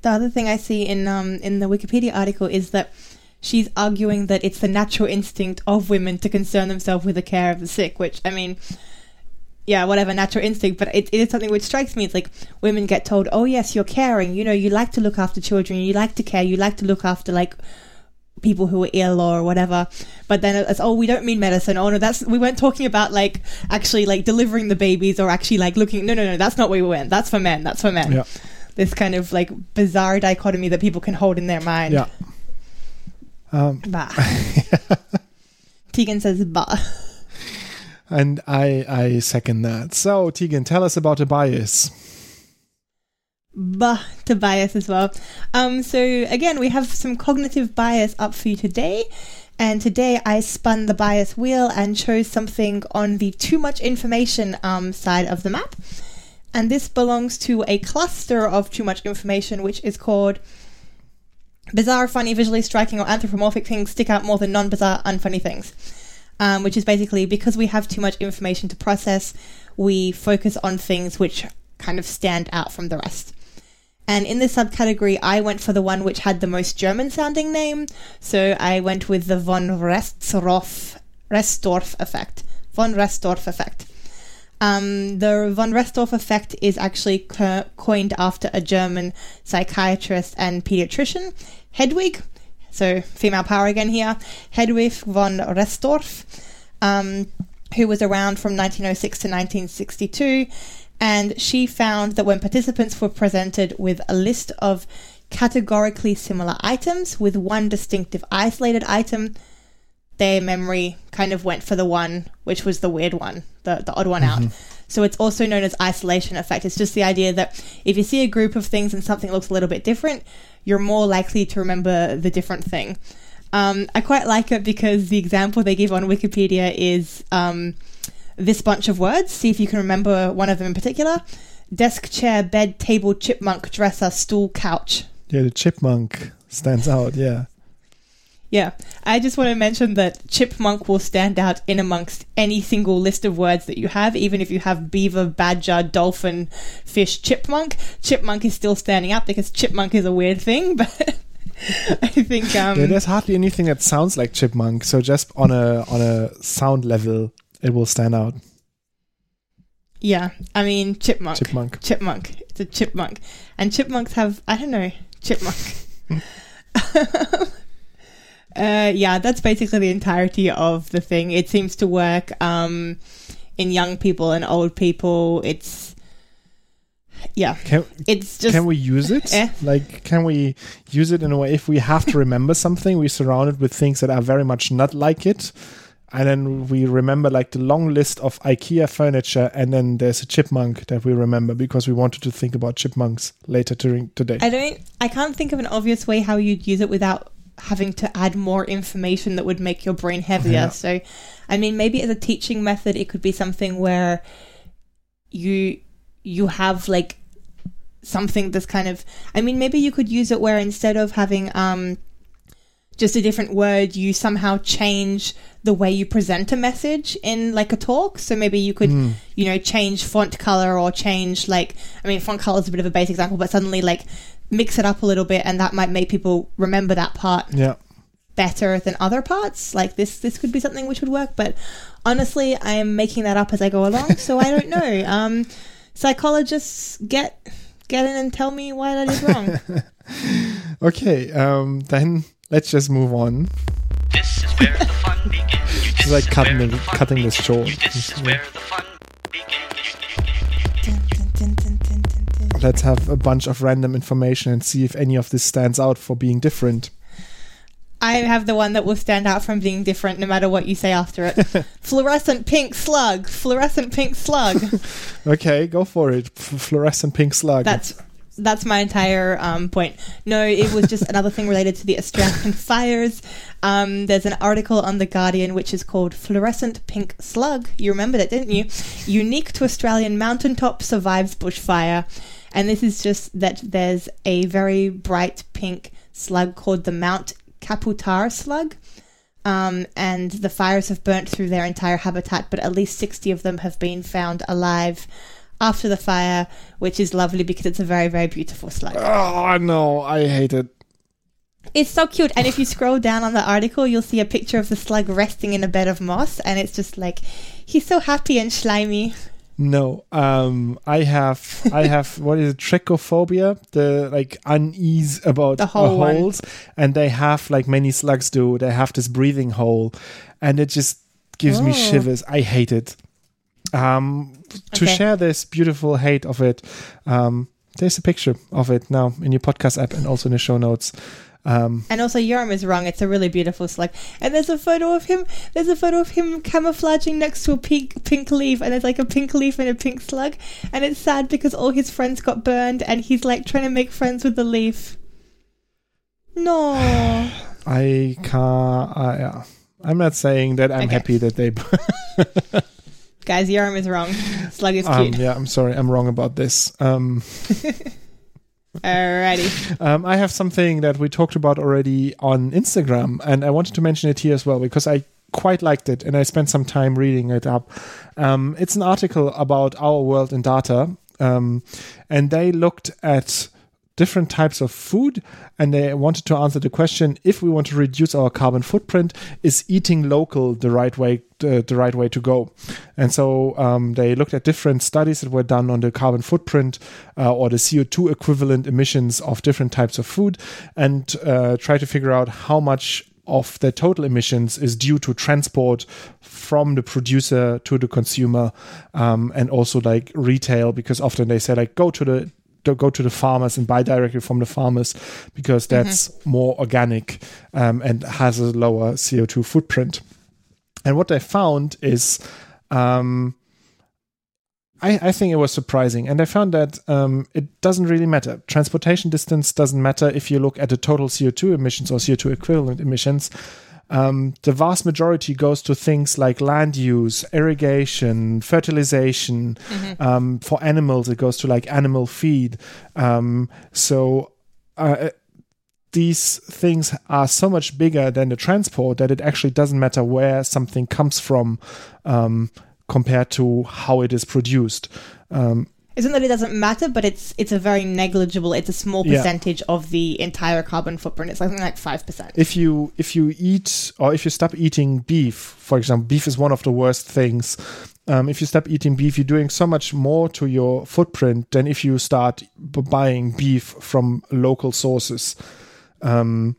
The other thing I see in um in the Wikipedia article is that she's arguing that it's the natural instinct of women to concern themselves with the care of the sick. Which I mean, yeah, whatever, natural instinct. But it, it is something which strikes me. It's like women get told, "Oh yes, you're caring. You know, you like to look after children. You like to care. You like to look after like." people who are ill or whatever, but then it's, oh, we don't mean medicine. Oh no, that's, we weren't talking about like actually like delivering the babies or actually like looking, no no no that's not what we went, that's for men, that's for men. Yeah. This kind of like bizarre dichotomy that people can hold in their mind. Yeah. Um bah. Tegan says bah. And I I second that. So Tegan, tell us about a bias. Bah, to bias as well. Um, so again, we have some cognitive bias up for you today. And today I spun the bias wheel and chose something on the too much information um, side of the map. And this belongs to a cluster of too much information, which is called bizarre, funny, visually striking, or anthropomorphic things stick out more than non-bizarre, unfunny things. Um, which is basically because we have too much information to process, we focus on things which kind of stand out from the rest. And in this subcategory, I went for the one which had the most German-sounding name, so I went with the von Restorff, Restorff effect. Von Restorff effect. Um, the von Restorff effect is actually co- coined after a German psychiatrist and pediatrician, Hedwig. So female power again here. Hedwig von Restorff, um, who was around from nineteen oh six to nineteen sixty-two. And she found that when participants were presented with a list of categorically similar items with one distinctive isolated item, their memory kind of went for the one which was the weird one, the, the odd one mm-hmm. out. So it's also known as isolation effect. It's just the idea that if you see a group of things and something looks a little bit different, you're more likely to remember the different thing. Um, I quite like it because the example they give on Wikipedia is... Um, this bunch of words, see if you can remember one of them in particular. Desk, chair, bed, table, chipmunk, dresser, stool, couch. Yeah, the chipmunk stands out, yeah. Yeah, I just want to mention that chipmunk will stand out in amongst any single list of words that you have, even if you have beaver, badger, dolphin, fish, chipmunk. Chipmunk is still standing out because chipmunk is a weird thing, but... I think... Um, yeah, there's hardly anything that sounds like chipmunk, so just on a on a sound level... it will stand out. Yeah, I mean, chipmunk. Chipmunk. Chipmunk. It's a chipmunk. And chipmunks have, I don't know, chipmunk. uh, yeah, that's basically the entirety of the thing. It seems to work um, in young people and old people. It's, yeah. Can, it's just, can we use it? Eh? Like, can we use it in a way, if we have to remember something, we surround it with things that are very much not like it? And then we remember like the long list of IKEA furniture, and then there's a chipmunk that we remember because we wanted to think about chipmunks later during today. I don't, I can't think of an obvious way how you'd use it without having to add more information that would make your brain heavier. Yeah. So, I mean, maybe as a teaching method, it could be something where you you have like something that's kind of. I mean, maybe you could use it where instead of having um. just a different word, you somehow change the way you present a message in like a talk. So maybe you could, mm. you know, change font color or change like, I mean, font color is a bit of a base example, but suddenly like mix it up a little bit, and that might make people remember that part yeah. better than other parts. Like this, this could be something which would work, but honestly, I am making that up as I go along. So I don't know. Um, psychologists get, get in and tell me why that is wrong. Okay. Um, then... let's just move on. This is where the fun begins. It's like cutting, the, the cutting this short. This is where the fun begins. Let's have a bunch of random information and see if any of this stands out for being different. I have the one that will stand out from being different no matter what you say after it. Fluorescent pink slug. Fluorescent pink slug. Okay, go for it. F- fluorescent pink slug. That's... That's my entire um, point. No, it was just another thing related to the Australian fires. Um, there's an article on The Guardian which is called Fluorescent Pink Slug. You remembered it, didn't you? Unique to Australian mountaintop survives bushfire. And this is just that there's a very bright pink slug called the Mount Kaputar slug. Um, and the fires have burnt through their entire habitat, but at least sixty of them have been found alive after the fire, which is lovely because it's a very, very beautiful slug. Oh, no, I hate it. It's so cute. And if you scroll down on the article, you'll see a picture of the slug resting in a bed of moss. And it's just like, he's so happy and slimy. No, um, I have, I have, what is it, trichophobia? The, like, unease about the hole the holes. One. And they have, like many slugs do, they have this breathing hole. And it just gives oh. me shivers. I hate it. Um, to okay. share this beautiful hate of it, um, there's a picture of it now in your podcast app and also in the show notes. Um, and also Yoram is wrong. It's a really beautiful slug. And there's a photo of him. There's a photo of him camouflaging next to a pink, pink leaf. And there's like a pink leaf and a pink slug. And it's sad because all his friends got burned and he's like trying to make friends with the leaf. No. I can't. Uh, yeah. I'm not saying that I'm okay. happy that they... Guys, Yoram is wrong. Slug is cute. Um, yeah, I'm sorry. I'm wrong about this. Um, Alrighty. Um, I have something that we talked about already on Instagram, and I wanted to mention it here as well because I quite liked it and I spent some time reading it up. Um, it's an article about Our World in Data, um, and they looked at different types of food, and they wanted to answer the question, if we want to reduce our carbon footprint, is eating local the right way uh, the right way to go? And so um, they looked at different studies that were done on the carbon footprint uh, or the C O two equivalent emissions of different types of food, and uh, tried to figure out how much of the total emissions is due to transport from the producer to the consumer, um, and also like retail, because often they say like go to the go to the farmers and buy directly from the farmers, because that's mm-hmm. more organic um, and has a lower C O two footprint. And what they found is, um, I, I think it was surprising, and I found that um, it doesn't really matter. Transportation distance doesn't matter if you look at the total C O two emissions or C O two equivalent emissions. Um, the vast majority goes to things like land use, irrigation, fertilization. Mm-hmm. Um, for animals, it goes to like animal feed. Um, so uh, these things are so much bigger than the transport that it actually doesn't matter where something comes from um, compared to how it is produced. Um, It's not that it doesn't matter, but it's it's a very negligible, it's a small percentage yeah. of the entire carbon footprint. It's something like five percent. If you if you eat, or if you stop eating beef, for example, beef is one of the worst things. Um, if you stop eating beef, you're doing so much more to your footprint than if you start b- buying beef from local sources. Um,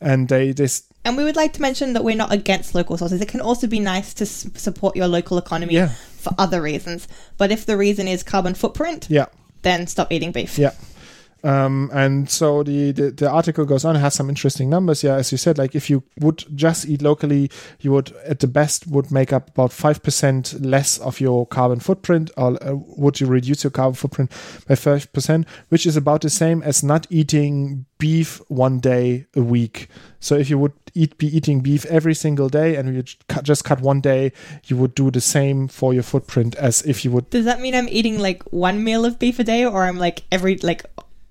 and they... they st- And we would like to mention that we're not against local sources. It can also be nice to s- support your local economy yeah. for other reasons. But if the reason is carbon footprint, yeah. then stop eating beef. Yeah. Um, and so the, the, the article goes on, it has some interesting numbers. Yeah, as you said, like if you would just eat locally, you would at the best would make up about five percent less of your carbon footprint, or uh, would you reduce your carbon footprint by five percent, which is about the same as not eating beef one day a week. So if you would eat be eating beef every single day and you cut, just cut one day, you would do the same for your footprint as if you would. Does that mean I'm eating like one meal of beef a day, or I'm like every like...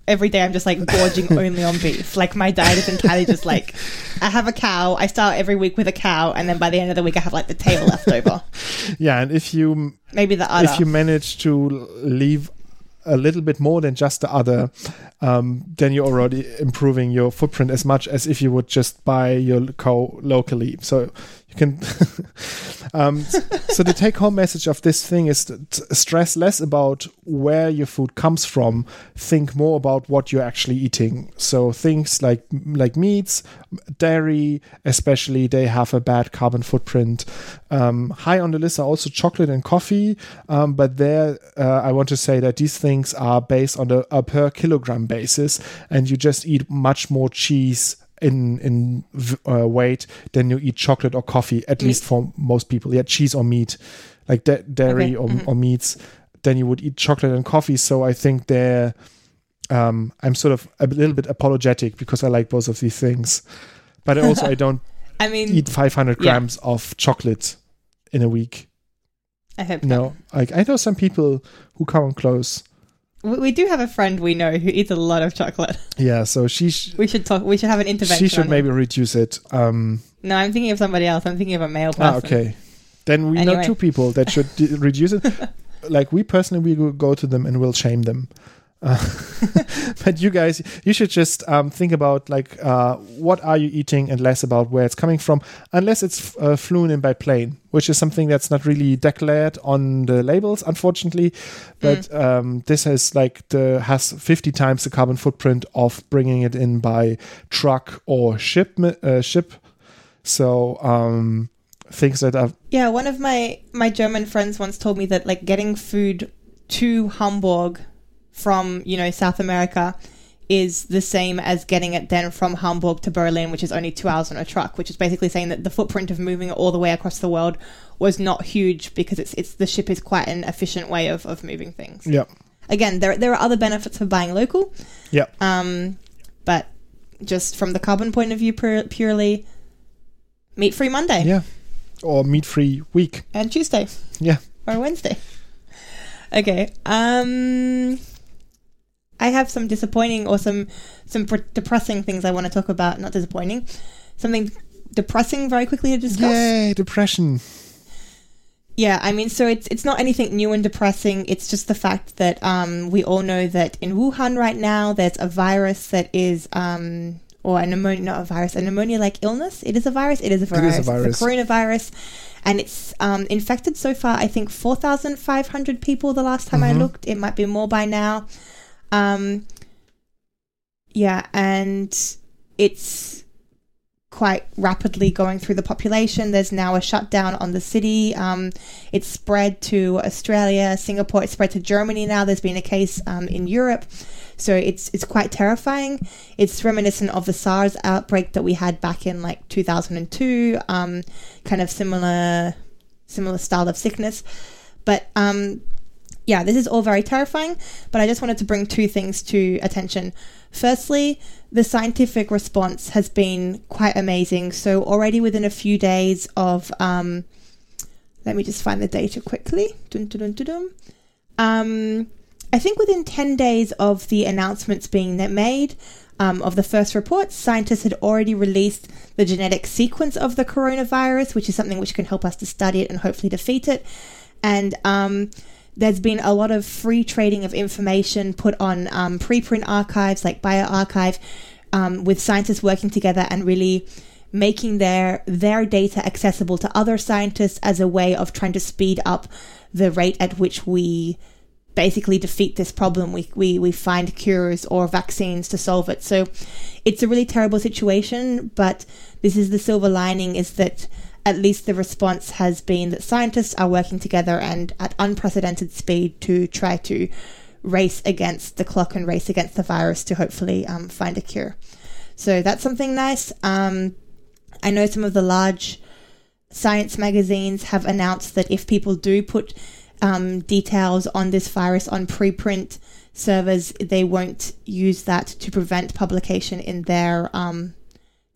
Every day I'm just like gorging only on beef. Like my diet is entirely just like, I have a cow, I start every week with a cow, and then by the end of the week I have like the tail left over. Yeah, and if you maybe the udder. If you manage to leave a little bit more than just the udder, um, then you're already improving your footprint as much as if you would just buy your cow locally. So you can... um, so the take-home message of this thing is to stress less about where your food comes from. Think more about what you're actually eating. So things like like meats, dairy, especially, they have a bad carbon footprint. Um, high on the list are also chocolate and coffee. Um, but there, uh, I want to say that these things are based on a, a per kilogram basis, and you just eat much more cheese in in uh, weight than you eat chocolate or coffee, at meat. Least for most people. Yeah, cheese or meat, like da- dairy okay. or, mm-hmm. or meats, then you would eat chocolate and coffee. So I think they're, um, I'm sort of a little bit apologetic because I like both of these things. But also I don't I mean, eat five hundred grams yeah. of chocolate in a week. I hope no. not. Like, I know some people who come close. We do have a friend we know who eats a lot of chocolate. Yeah, so she... Sh- we should talk. We should have an intervention. She should maybe reduce it. Um, no, I'm thinking of somebody else. I'm thinking of a male person. Ah, okay. Then we anyway. know two people that should d- reduce it. Like, we personally, we will go to them and we'll shame them. Uh, but you guys, you should just um, think about, like, uh, what are you eating and less about where it's coming from, unless it's uh, flown in by plane, which is something that's not really declared on the labels, unfortunately. But mm. um, this has, like, the, has fifty times the carbon footprint of bringing it in by truck or ship. Uh, ship. So... Um, things that are... Yeah, one of my, my German friends once told me that, like, getting food to Hamburg... from, you know, South America is the same as getting it then from Hamburg to Berlin, which is only two hours on a truck, which is basically saying that the footprint of moving it all the way across the world was not huge because it's it's the ship is quite an efficient way of, of moving things. Yeah. Again, there there are other benefits for buying local. Yeah. Um, but just from the carbon point of view pur- purely, meat-free Monday. Yeah. Or meat-free week. And Tuesday. Yeah. Or Wednesday. Okay. Um... I have some disappointing or some some pre- depressing things I want to talk about. Not disappointing. Something depressing very quickly to discuss. Yay, depression. Yeah, I mean, so it's it's not anything new and depressing. It's just the fact that um, we all know that in Wuhan right now, there's a virus that is, um, or a pneumonia, not a virus, a pneumonia-like illness. It is a virus. It is a virus. It is a virus. It's a coronavirus. And it's um, infected so far, I think, four thousand five hundred people the last time mm-hmm. I looked. It might be more by now. Um, yeah, and it's quite rapidly going through the population. There's now a shutdown on the city. Um, it's spread to Australia, Singapore. It's spread to Germany now. There's been a case um, in Europe. So it's it's quite terrifying. It's reminiscent of the SARS outbreak that we had back in like two thousand two, um, kind of similar similar style of sickness. But um, yeah, this is all very terrifying. But I just wanted to bring two things to attention. Firstly, the scientific response has been quite amazing. So already within a few days of, um, let me just find the data quickly. Dun, dun, dun, dun, dun. Um, I think within ten days of the announcements being made um, of the first reports, scientists had already released the genetic sequence of the coronavirus, which is something which can help us to study it and hopefully defeat it. And um, there's been a lot of free trading of information put on um, preprint archives like BioArchive um, with scientists working together and really making their their data accessible to other scientists as a way of trying to speed up the rate at which we basically defeat this problem. We, we, we find cures or vaccines to solve it. So it's a really terrible situation, but this is the silver lining, is that at least the response has been that scientists are working together and at unprecedented speed to try to race against the clock and race against the virus to hopefully um, find a cure. So that's something nice. Um, I know some of the large science magazines have announced that if people do put um, details on this virus on preprint servers, they won't use that to prevent publication in their um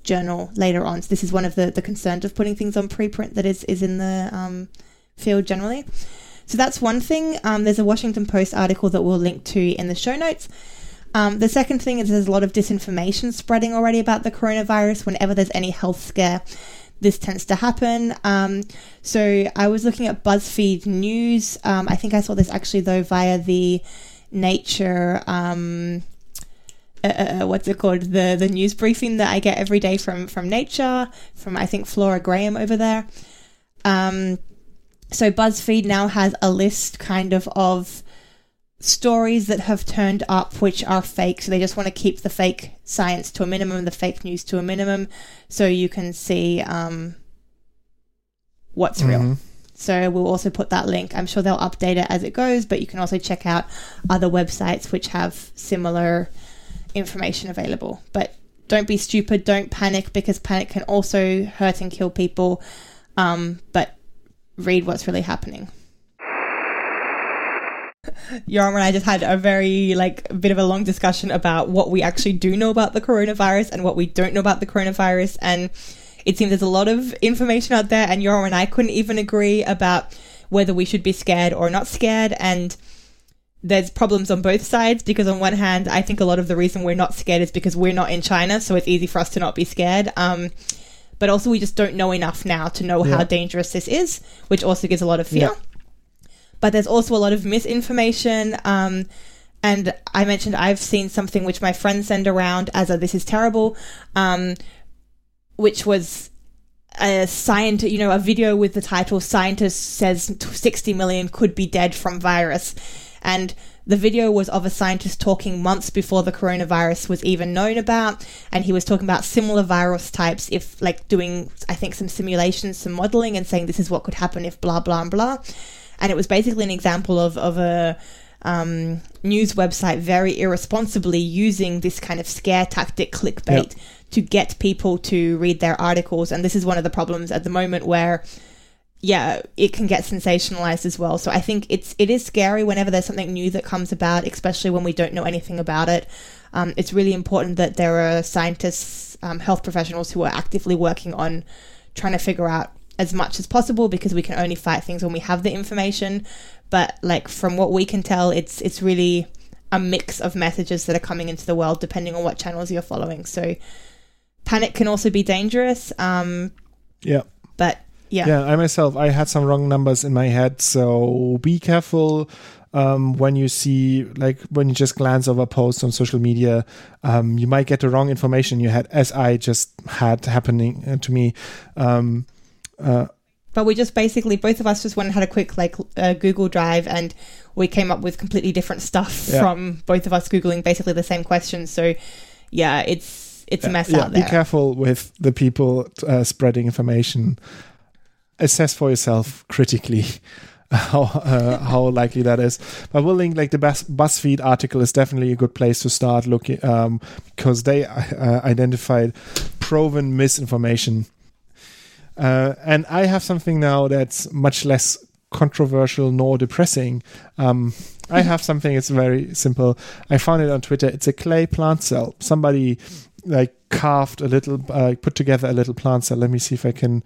journal later on. So this is one of the the concerns of putting things on preprint that is is in the um field generally. So that's one thing. Um there's a Washington Post article that we'll link to in the show notes. Um the second thing is there's a lot of disinformation spreading already about the coronavirus. Whenever there's any health scare, this tends to happen. Um so I was looking at BuzzFeed News. um I think I saw this actually though via the Nature um Uh, what's it called? The the news briefing that I get every day from from Nature, from I think Flora Graham over there. Um, so BuzzFeed now has a list kind of of stories that have turned up which are fake. So they just want to keep the fake science to a minimum, the fake news to a minimum, so you can see um, what's mm-hmm. real. So we'll also put that link. I'm sure they'll update it as it goes, but you can also check out other websites which have similar information available. But don't be stupid, don't panic, because panic can also hurt and kill people. Um but read what's really happening. Yoram and I just had a very like bit of a long discussion about what we actually do know about the coronavirus and what we don't know about the coronavirus, and it seems there's a lot of information out there, and Yoram and I couldn't even agree about whether we should be scared or not scared. And there's problems on both sides, because on one hand, I think a lot of the reason we're not scared is because we're not in China, so it's easy for us to not be scared. Um, but also we just don't know enough now to know yeah. how dangerous this is, which also gives a lot of fear. Yeah. But there's also a lot of misinformation. Um, and I mentioned I've seen something which my friends send around as a this is terrible, um, which was a scientist, you know, a video with the title, "Scientist Says sixty million Could Be Dead from Virus." And the video was of a scientist talking months before the coronavirus was even known about. And he was talking about similar virus types, if like doing, I think, some simulations, some modeling, and saying this is what could happen if blah, blah, and blah. And it was basically an example of, of a um, news website very irresponsibly using this kind of scare tactic, clickbait, yep. to get people to read their articles. And this is one of the problems at the moment where yeah, it can get sensationalized as well. So I think it's it is scary whenever there's something new that comes about, especially when we don't know anything about it. Um, it's really important that there are scientists, um, health professionals who are actively working on trying to figure out as much as possible, because we can only fight things when we have the information. But like from what we can tell, it's it's really a mix of messages that are coming into the world depending on what channels you're following. So panic can also be dangerous. Um, yeah. But Yeah. Yeah, I myself, I had some wrong numbers in my head, so be careful um, when you see, like, when you just glance over posts on social media, um, you might get the wrong information you had, as I just had happening to me. Um, uh, but we just basically, both of us just went and had a quick, like, uh, Google Drive, and we came up with completely different stuff yeah. from both of us Googling basically the same questions. So, yeah, it's it's a mess yeah, out there. Be careful with the people uh, spreading information. Assess for yourself critically how uh, how likely that is. But we'll link, like, the Buzz, BuzzFeed article is definitely a good place to start looking, um, because they uh, identified proven misinformation. Uh, and I have something now that's much less controversial nor depressing. Um, I have something that's very simple. I found it on Twitter. It's a clay plant cell. Somebody, like, carved a little, uh, put together a little plant cell. Let me see if I can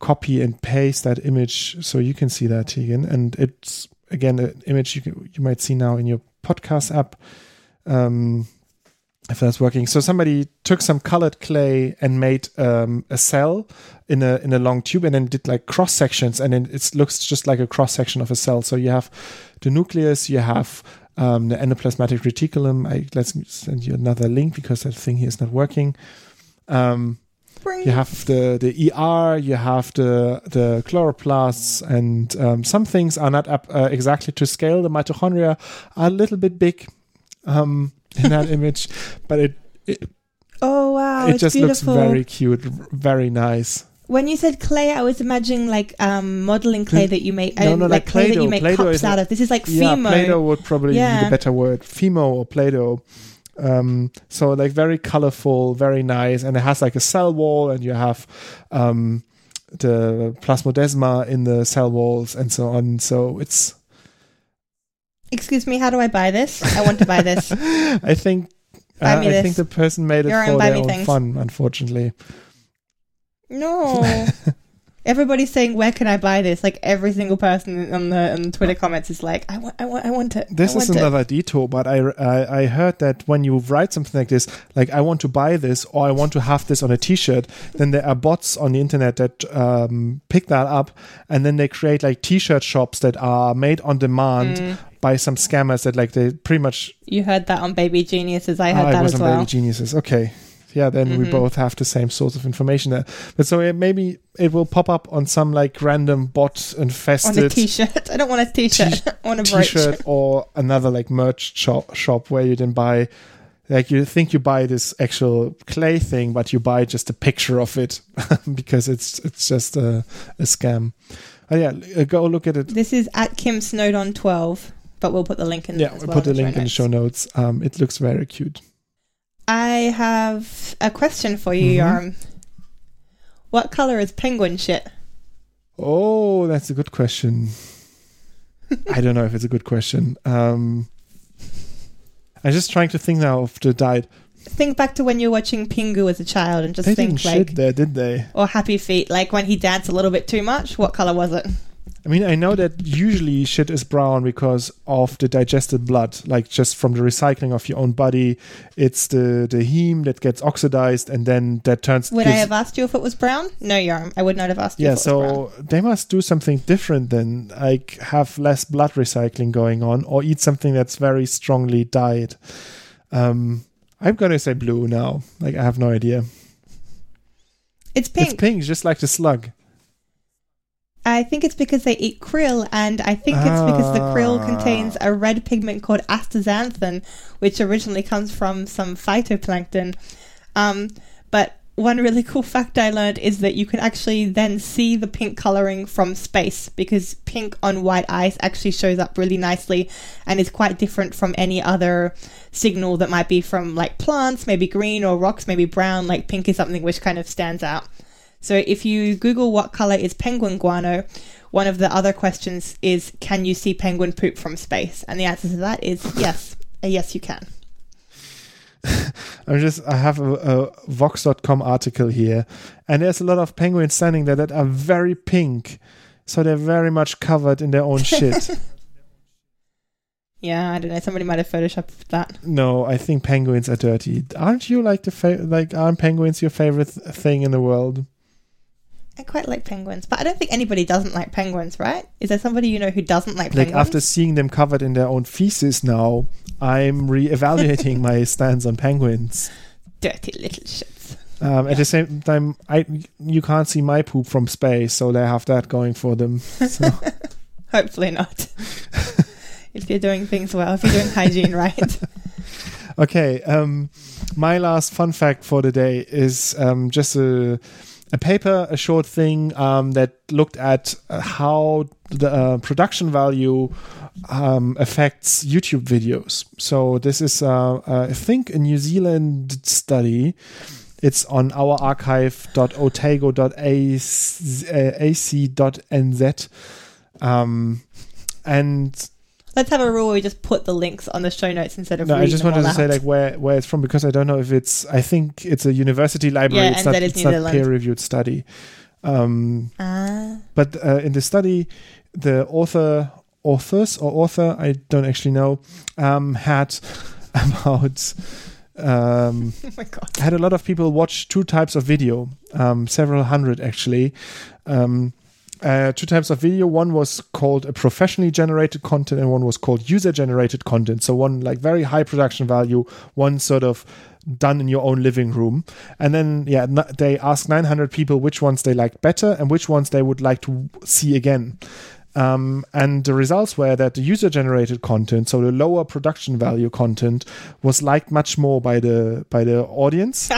copy and paste that image so you can see that, Tegan. And it's, again, an image you can, you might see now in your podcast app, um, if that's working. So somebody took some colored clay and made um, a cell in a in a long tube, and then did, like, cross sections, and then it looks just like a cross section of a cell. So you have the nucleus, you have um, the endoplasmatic reticulum. I, let's send you another link because that thing here is not working. Um, You have the, the E R, you have the, the chloroplasts, and um, some things are not up uh, exactly to scale. The mitochondria are a little bit big um, in that image, but it, it oh wow, it it's just beautiful. Looks very cute, very nice. When you said clay, I was imagining, like, um, modeling clay that you make, uh, no, no, like, like clay Play-Doh. that you make Play-Doh cups out of. This is like Fimo. Yeah, Play-Doh would probably yeah. be the better word, Fimo or Play-Doh. Um, so, like, very colorful, very nice, and it has, like, a cell wall, and you have um, the plasmodesma in the cell walls and so on. So it's. Excuse me, how do I buy this? I want to buy this. I think buy uh, me I this. think the person made it You're for their own things. fun. Unfortunately, no. Everybody's saying, "Where can I buy this?" Like, every single person on the, on the Twitter comments is like, "I want, I want, I want it." This want is another it. detour, but I, I I heard that when you write something like this, like, "I want to buy this" or "I want to have this on a T-shirt," then there are bots on the internet that um, pick that up, and then they create, like, T-shirt shops that are made on demand. Mm. By some scammers that, like, they pretty much. You heard that on Baby Geniuses. I heard ah, that I was as on well. Baby Geniuses. Okay. Yeah, then mm-hmm. we both have the same source of information there. But so it, maybe it will pop up on some, like, random bot infested. On a T-shirt. I don't want a T-shirt. T- I want a brooch. T-shirt or another, like, merch shop, shop where you then buy, like, you think you buy this actual clay thing, but you buy just a picture of it because it's it's just a, a scam. Oh yeah, go look at it. This is at Kim Snowdon twelve, but we'll put the link in. Yeah, we'll well put the, the link in the show notes. Um, it looks very cute. I have a question for you, Yoram. Mm-hmm. What color is penguin shit? Oh, that's a good question. I don't know if it's a good question. Um, I'm just trying to think now of the diet. Think back to when you were watching Pingu as a child and just they think didn't like shit there, did they? Or Happy Feet, like when he danced a little bit too much. What color was it? I mean, I know that usually shit is brown because of the digested blood, like just from the recycling of your own body. It's the, the heme that gets oxidized and then that turns... Would gives, I have asked you if it was brown? No, Yoram, I would not have asked you yeah, if it so was brown. Yeah, so they must do something different then, like have less blood recycling going on or eat something that's very strongly dyed. Um, I'm going to say blue now. Like, I have no idea. It's pink. It's pink, just like the slug. I think it's because they eat krill, and I think ah. it's because the krill contains a red pigment called astaxanthin, which originally comes from some phytoplankton. Um, but one really cool fact I learned is that you can actually then see the pink colouring from space, because pink on white ice actually shows up really nicely and is quite different from any other signal that might be from, like, plants, maybe green, or rocks, maybe brown. Like, pink is something which kind of stands out. So if you Google what color is penguin guano, one of the other questions is, can you see penguin poop from space? And the answer to that is yes. Yes, you can. I'm just, I have a, a Vox dot com article here, and there's a lot of penguins standing there that are very pink. So they're very much covered in their own shit. Yeah, I don't know. Somebody might have photoshopped that. No, I think penguins are dirty. Aren't you like the fa- like aren't penguins your favorite th- thing in the world? I quite like penguins, but I don't think anybody doesn't like penguins, right? Is there somebody you know who doesn't like, like penguins? Like, after seeing them covered in their own feces now, I'm re-evaluating my stance on penguins. Dirty little shits. Um, yeah. At the same time, I you can't see my poop from space, so they have that going for them. So. Hopefully not. If you're doing things well, if you're doing hygiene right. Okay, um, my last fun fact for the day is um, just a... a paper, a short thing um, that looked at uh, how the uh, production value um, affects YouTube videos. So this is, uh, uh, I think, a New Zealand study. It's on our archive dot otago dot a c dot n z. Um, and... Let's have a rule where we just put the links on the show notes instead of no, reading them all out. I just wanted to say like where, where it's from, because I don't know if it's... I think it's a university library. Yeah, it's not, it's not a peer-reviewed study. Um, uh. But uh, in the study, the author, authors or author, I don't actually know, um, had about... Um, oh my God. Had a lot of people watch two types of video, um, several hundred actually. Um Uh, two types of video. One was called a professionally generated content and one was called user generated content. So one like very high production value, one sort of done in your own living room. And then yeah, no, they asked nine hundred people which ones they liked better and which ones they would like to see again. Um, and the results were that the user-generated content, so the lower production value content, was liked much more by the by the audience.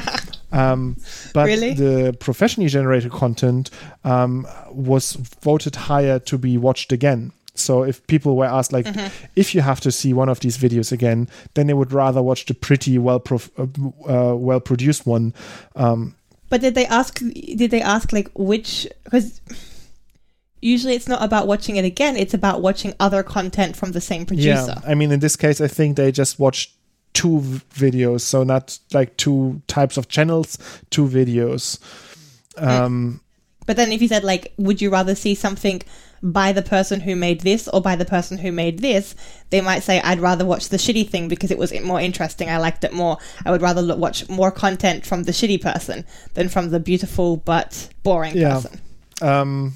um, but really? The professionally generated content um, was voted higher to be watched again. So if people were asked, like, mm-hmm. if you have to see one of these videos again, then they would rather watch the pretty well prof- uh, well-produced one. Um, but did they ask? Did they ask like which? Because usually it's not about watching it again, it's about watching other content from the same producer. Yeah, I mean, in this case, I think they just watched two v- videos, so not like two types of channels, two videos. Um, but then if you said, like, would you rather see something by the person who made this or by the person who made this, they might say, I'd rather watch the shitty thing because it was more interesting, I liked it more. I would rather look, watch more content from the shitty person than from the beautiful but boring yeah. person. Yeah. Um,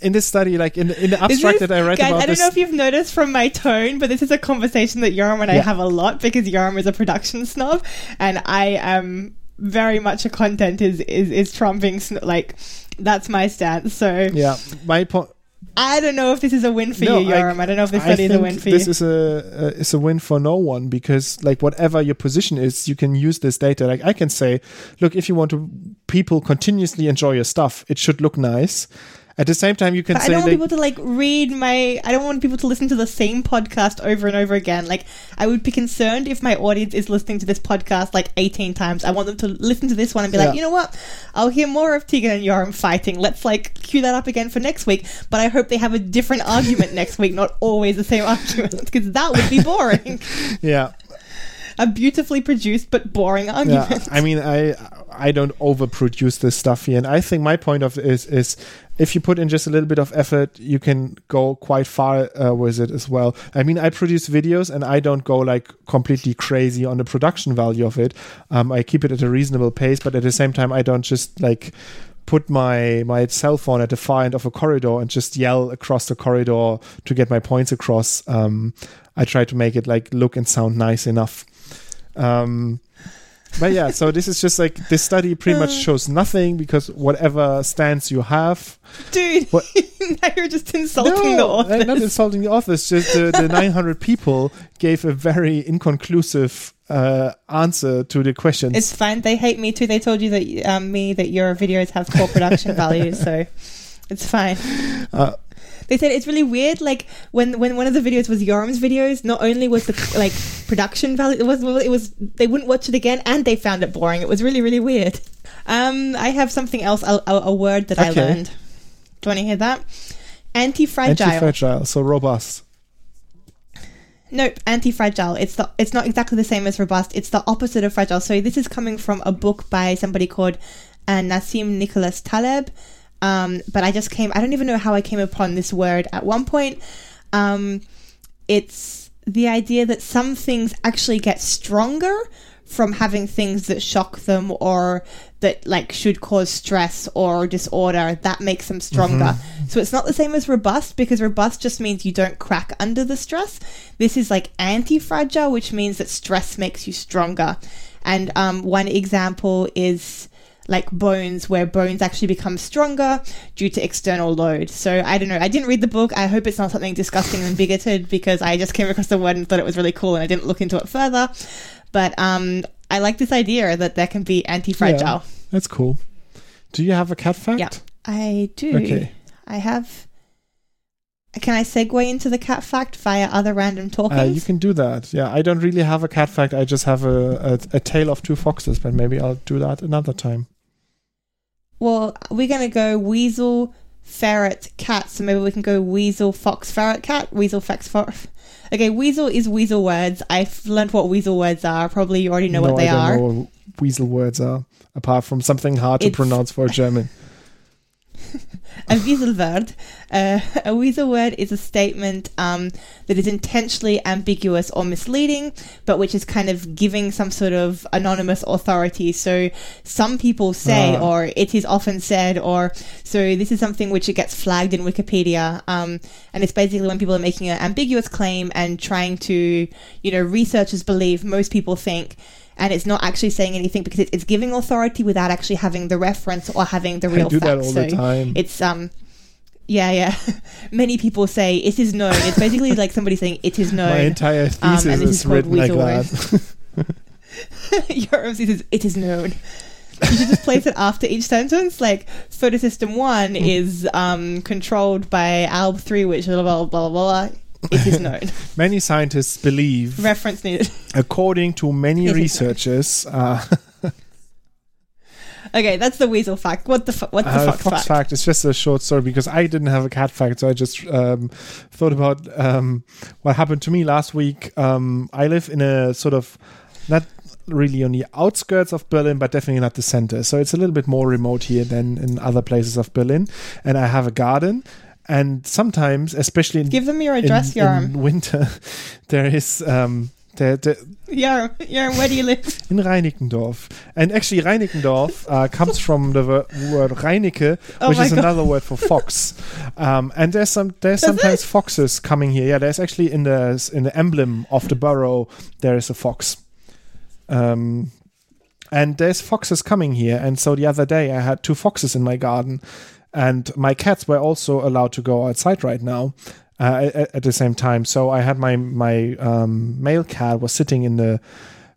In this study, like in, in the abstract this, that I read guys, about this... I don't this, know if you've noticed from my tone, but this is a conversation that Yoram and yeah. I have a lot because Yoram is a production snob and I am very much a content is is, is trumping... Sno- like, that's my stance, so... Yeah, my point... I don't know if this is a win for no, you, Yoram. I, I don't know if this study is a win for you. This is a uh, is a win for no one because, like, whatever your position is, you can use this data. Like, I can say, look, if you want to people continuously enjoy your stuff, it should look nice. At the same time, you can but say... I don't want people to, like, read my... I don't want people to listen to the same podcast over and over again. Like, I would be concerned if my audience is listening to this podcast, like, eighteen times. I want them to listen to this one and be yeah. like, you know what? I'll hear more of Tegan and Yoram fighting. Let's, like, queue that up again for next week. But I hope they have a different argument next week, not always the same argument, because that would be boring. yeah. A beautifully produced but boring argument. Yeah, I mean, I I don't overproduce this stuff here. And I think my point of is is if you put in just a little bit of effort, you can go quite far uh, with it as well. I mean, I produce videos and I don't go like completely crazy on the production value of it. Um, I keep it at a reasonable pace, but at the same time, I don't just like put my, my cell phone at the far end of a corridor and just yell across the corridor to get my points across. Um, I try to make it like look and sound nice enough. Um, but yeah, so this is just like this study pretty much shows nothing because whatever stance you have, dude. What, now you're just insulting no, the authors. I'm not insulting the authors. Just the, the nine hundred people gave a very inconclusive uh, answer to the questions. It's fine. They hate me too. They told you that um, me that your videos have poor production value, so it's fine. Uh, They said it's really weird, like, when, when one of the videos was Yoram's videos, not only was the, like, production value, it was, it was, they wouldn't watch it again, and they found it boring. It was really, really weird. Um, I have something else, a, a word that okay. I learned. Do you want to hear that? Anti-fragile. Anti-fragile, so robust. Nope, anti-fragile. It's the, it's not exactly the same as robust. It's the opposite of fragile. So this is coming from a book by somebody called uh, Nassim Nicholas Taleb. Um, but I just came, I don't even know how I came upon this word at one point. Um, it's the idea that some things actually get stronger from having things that shock them or that like should cause stress or disorder. That makes them stronger. Mm-hmm. So it's not the same as robust, because robust just means you don't crack under the stress. This is like anti-fragile, which means that stress makes you stronger. And um, one example is like bones, where bones actually become stronger due to external load. So I don't know. I didn't read the book. I hope it's not something disgusting and bigoted, because I just came across the word and thought it was really cool and I didn't look into it further. But um, I like this idea that there can be anti-fragile. Yeah, that's cool. Do you have a cat fact? Yeah, I do. Okay. I have... Can I segue into the cat fact via other random talkings? Uh, you can do that. Yeah, I don't really have a cat fact. I just have a, a, a tale of two foxes, but maybe I'll do that another time. Well, we're going to go weasel, ferret, cat. So maybe we can go weasel, fox, ferret, cat, weasel, fox, fox. Okay, weasel is weasel words. I've learned what weasel words are. Probably you already know no, what they are. I don't are. know what weasel words are, apart from something hard it's... to pronounce for a German. A Weaselword. Uh, a Weaselword is a statement um, that is intentionally ambiguous or misleading, but which is kind of giving some sort of anonymous authority. So some people say, ah. or it is often said, or so this is something which it gets flagged in Wikipedia. Um, and it's basically when people are making an ambiguous claim and trying to, you know, researchers believe, most people think, and it's not actually saying anything because it's giving authority without actually having the reference or having the real I do fact. That all so the time. It's um, yeah, yeah. Many people say it is known. It's basically like somebody saying it is known. My entire thesis um, and this is, is written like that. Your thesis, it is known. You should just place it after each sentence. Like photosystem one mm. is um controlled by A L B three, which blah blah blah blah. blah. It is known. Many scientists believe. Reference needed. According to many researchers. Uh, okay, that's the weasel fact. What the fu- what the uh, fox, fox fact? fact? It's just a short story because I didn't have a cat fact, so I just um, thought about um, what happened to me last week. Um, I live in a sort of not really on the outskirts of Berlin, but definitely not the center. So it's a little bit more remote here than in other places of Berlin, and I have a garden. And sometimes, especially in, give them your address, in, Yoram. In winter, there is... Um, there, there Yoram, Yoram, where do you live? In Reinickendorf. And actually, Reinickendorf uh, comes from the word Reinike, oh which is God. another word for fox. Um, and there's some there's Does sometimes it? foxes coming here. Yeah, there's actually in the in the emblem of the borough, there is a fox. Um, and there's foxes coming here. And so the other day, I had two foxes in my garden. And my cats were also allowed to go outside right now uh, at, at the same time. So I had my my um, male cat was sitting in the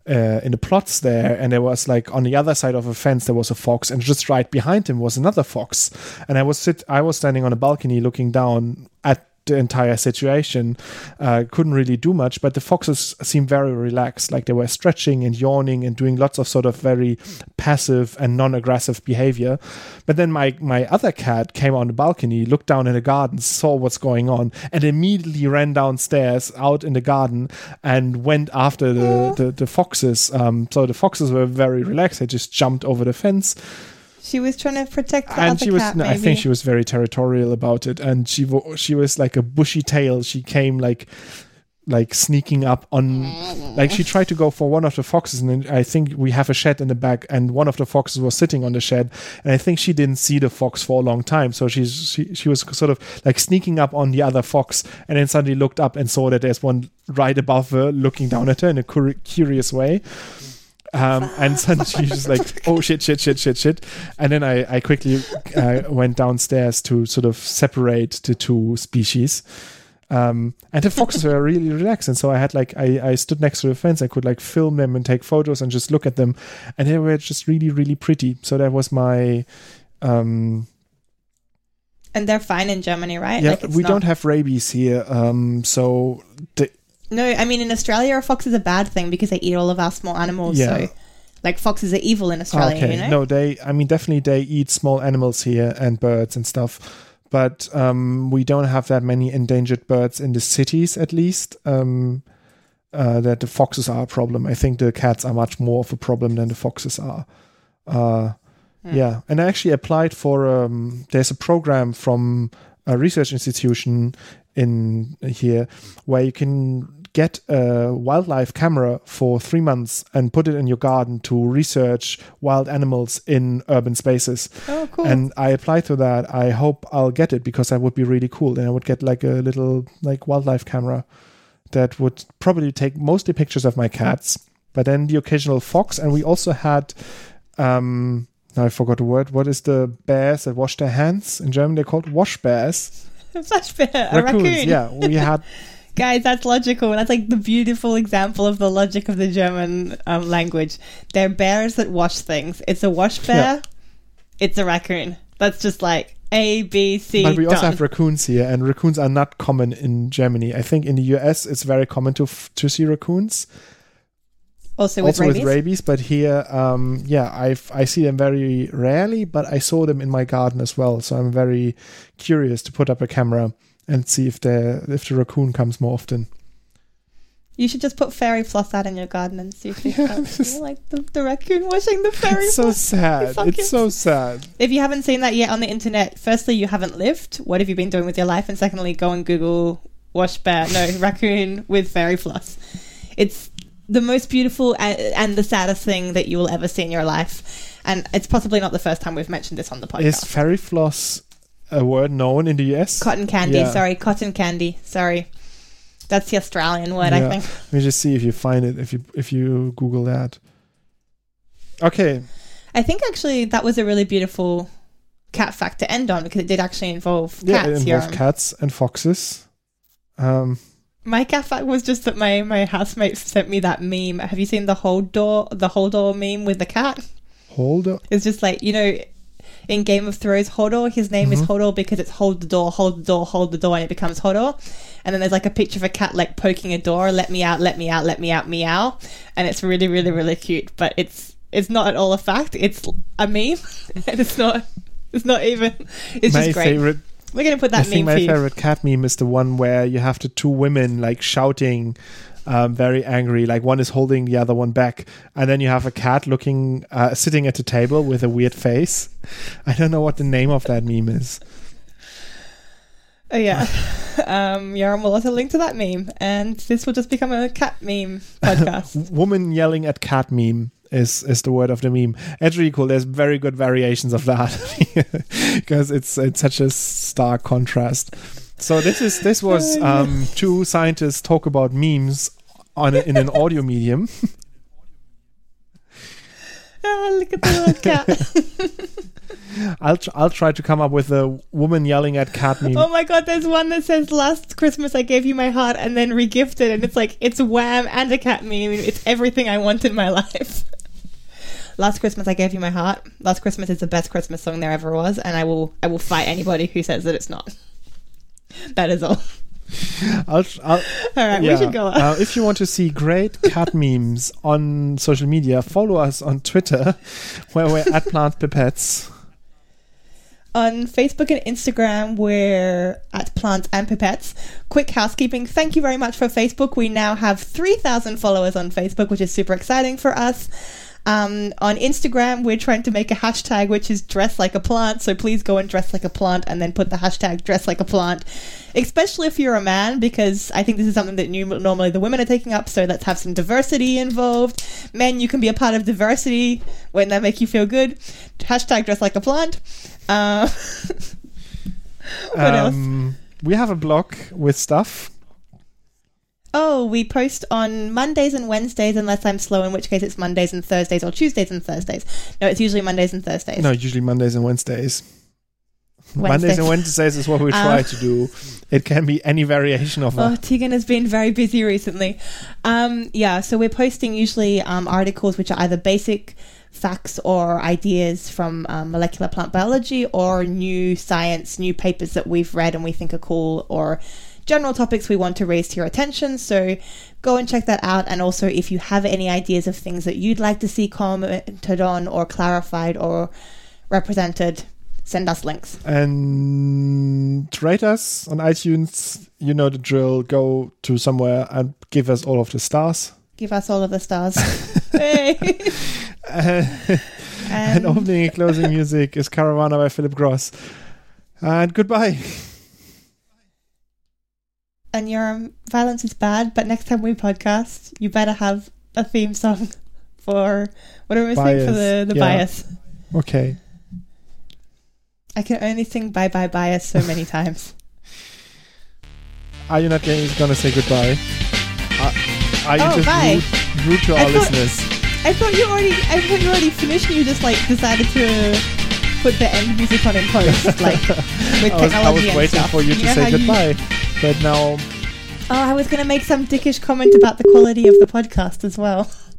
uh, in the plots there, and there was like on the other side of a fence there was a fox, and just right behind him was another fox. And I was sit I was standing on a balcony looking down at the entire situation. Uh, couldn't really do much, but the foxes seemed very relaxed, like they were stretching and yawning and doing lots of sort of very passive and non-aggressive behavior. But then my my other cat came on the balcony, looked down in the garden, saw what's going on, and immediately ran downstairs out in the garden and went after the the, the foxes. Um, so the foxes were very relaxed. They just jumped over the fence. She was trying to protect the and other she was, cat, no, maybe. I think she was very territorial about it, and she wo- she was like a bushy tail. She came like like sneaking up on, like she tried to go for one of the foxes, and then I think we have a shed in the back, and one of the foxes was sitting on the shed, and I think she didn't see the fox for a long time, so she's, she she was sort of like sneaking up on the other fox, and then suddenly looked up and saw that there's one right above her looking down at her in a cur- curious way. Um, and suddenly she was just like, oh shit, shit, shit, shit, shit. And then I, I quickly uh, went downstairs to sort of separate the two species. Um, and the foxes were really relaxed. And so I had like, I, I stood next to the fence. I could like film them and take photos and just look at them. And they were just really, really pretty. So that was my... Um, and they're fine in Germany, right? Yeah, like it's we not- don't have rabies here. Um, so... the No, I mean, in Australia, a fox is a bad thing because they eat all of our small animals. Yeah. So, like, foxes are evil in Australia, okay. you know? No, they, I mean, definitely they eat small animals here and birds and stuff. But um, we don't have that many endangered birds in the cities, at least, um, uh, that the foxes are a problem. I think the cats are much more of a problem than the foxes are. Uh, mm. Yeah. And I actually applied for, um, there's a program from a research institution in here where you can get a wildlife camera for three months and put it in your garden to research wild animals in urban spaces. Oh, cool. And I applied to that. I hope I'll get it because that would be really cool. And I would get like a little like wildlife camera that would probably take mostly pictures of my cats, but then the occasional fox. And we also had... Um, Now I forgot the word. What is the bears that wash their hands? In German, they're called wash bears. Wash bear, a raccoon. Yeah, we had... Guys, that's logical. That's like the beautiful example of the logic of the German um, language. They're bears that wash things. It's a wash bear. Yeah. It's a raccoon. That's just like A, B, C, But we done. also have raccoons here, and raccoons are not common in Germany. I think in the U S, it's very common to f- to see raccoons. Also, with, also rabies? with rabies, but here, um, yeah, I I see them very rarely, but I saw them in my garden as well. So I'm very curious to put up a camera and see if the if the raccoon comes more often. You should just put fairy floss out in your garden and see if you can see like the, the raccoon washing the fairy it's floss. So sad. It's it. so sad. If you haven't seen that yet on the internet, firstly, you haven't lived. What have you been doing with your life? And secondly, go and Google wash bear, no, raccoon with fairy floss. It's the most beautiful and the saddest thing that you will ever see in your life. And it's possibly not the first time we've mentioned this on the podcast. Is fairy floss a word known in the U S? Cotton candy, yeah. sorry. Cotton candy, sorry. That's the Australian word, yeah. I think. Let me just see if you find it, if you if you Google that. Okay. I think actually that was a really beautiful cat fact to end on because it did actually involve cats. Yeah, it involved here. cats and foxes. Um... My cat fact was just that my, my housemate sent me that meme. Have you seen the hold door the Holdor meme with the cat? Holdor? It's just like, you know, in Game of Thrones, Hodor, his name mm-hmm. is Hodor because it's hold the door, hold the door, hold the door, and it becomes Hodor. And then there's like a picture of a cat like poking a door, let me out, let me out, let me out, meow. And it's really, really, really cute. But it's it's not at all a fact. It's a meme. And it's not, it's not even, it's my just great. Favorite. We're going to put that I meme I think my favorite cat meme is the one where you have the two women like shouting um, very angry. Like one is holding the other one back. And then you have a cat looking, uh, sitting at the table with a weird face. I don't know what the name of that meme is. Oh, yeah. um, Yaron will also link to that meme. And this will just become a cat meme podcast. Woman yelling at cat meme. Is is the word of the meme. It's really cool. There's very good variations of that because it's it's such a stark contrast. So this is this was um, two scientists talk about memes on a, in an audio medium. Oh, look at the little cat. I'll tr- I'll try to come up with a woman yelling at cat meme. Oh my god, there's one that says last Christmas I gave you my heart and then regifted, and it's like it's wham and a cat meme. It's everything I want in my life. Last Christmas I gave you my heart. Last Christmas is the best Christmas song there ever was, and I will I will fight anybody who says that it's not. That is all. I'll, I'll, all right, yeah. We should go on. Uh, if you want to see great cat memes on social media, follow us on Twitter, where we're at Plant Pipettes. On Facebook and Instagram, we're at Plants and Pipettes. Quick housekeeping. Thank you very much for Facebook. We now have three thousand followers on Facebook, which is super exciting for us. Um, on Instagram, we're trying to make a hashtag, which is dress like a plant. So please go and dress like a plant and then put the hashtag dress like a plant, especially if you're a man, because I think this is something that new, normally the women are taking up. So let's have some diversity involved. Men, you can be a part of diversity when that make you feel good. Hashtag dress like a plant. Uh, what um, else? We have a blog with stuff. Oh, we post on Mondays and Wednesdays, unless I'm slow, in which case it's Mondays and Thursdays or Tuesdays and Thursdays. No, it's usually Mondays and Thursdays. No, usually Mondays and Wednesdays. Wednesday. Mondays and Wednesdays is what we try um, to do. It can be any variation of that. Oh, Tegan has been very busy recently. Um, yeah, so we're posting usually um, articles which are either basic facts or ideas from um, molecular plant biology or new science, new papers that we've read and we think are cool, or general topics we want to raise to your attention. So go and check that out. And also, if you have any ideas of things that you'd like to see commented on or clarified or represented, send us links. And rate us on iTunes. You know the drill. Go to somewhere and give us all of the stars. Give us all of the stars. Hey. and, um. and opening and closing music is Caravana by Philip Glass. And goodbye. and your violence is bad, but next time we podcast, you better have a theme song for whatever we sing for the, the yeah. bias. Okay. I can only sing Bye Bye Bias so many times. Are you not going to say goodbye? Are, are you oh, just bye. rude, rude to I our thought, listeners? I thought you already. I thought you already finished. And you just like decided to put the end music on in post, like with I was, technology and stuff. I was waiting stuff. for you, you to say goodbye, you... but now. Oh, I was going to make some dickish comment about the quality of the podcast as well.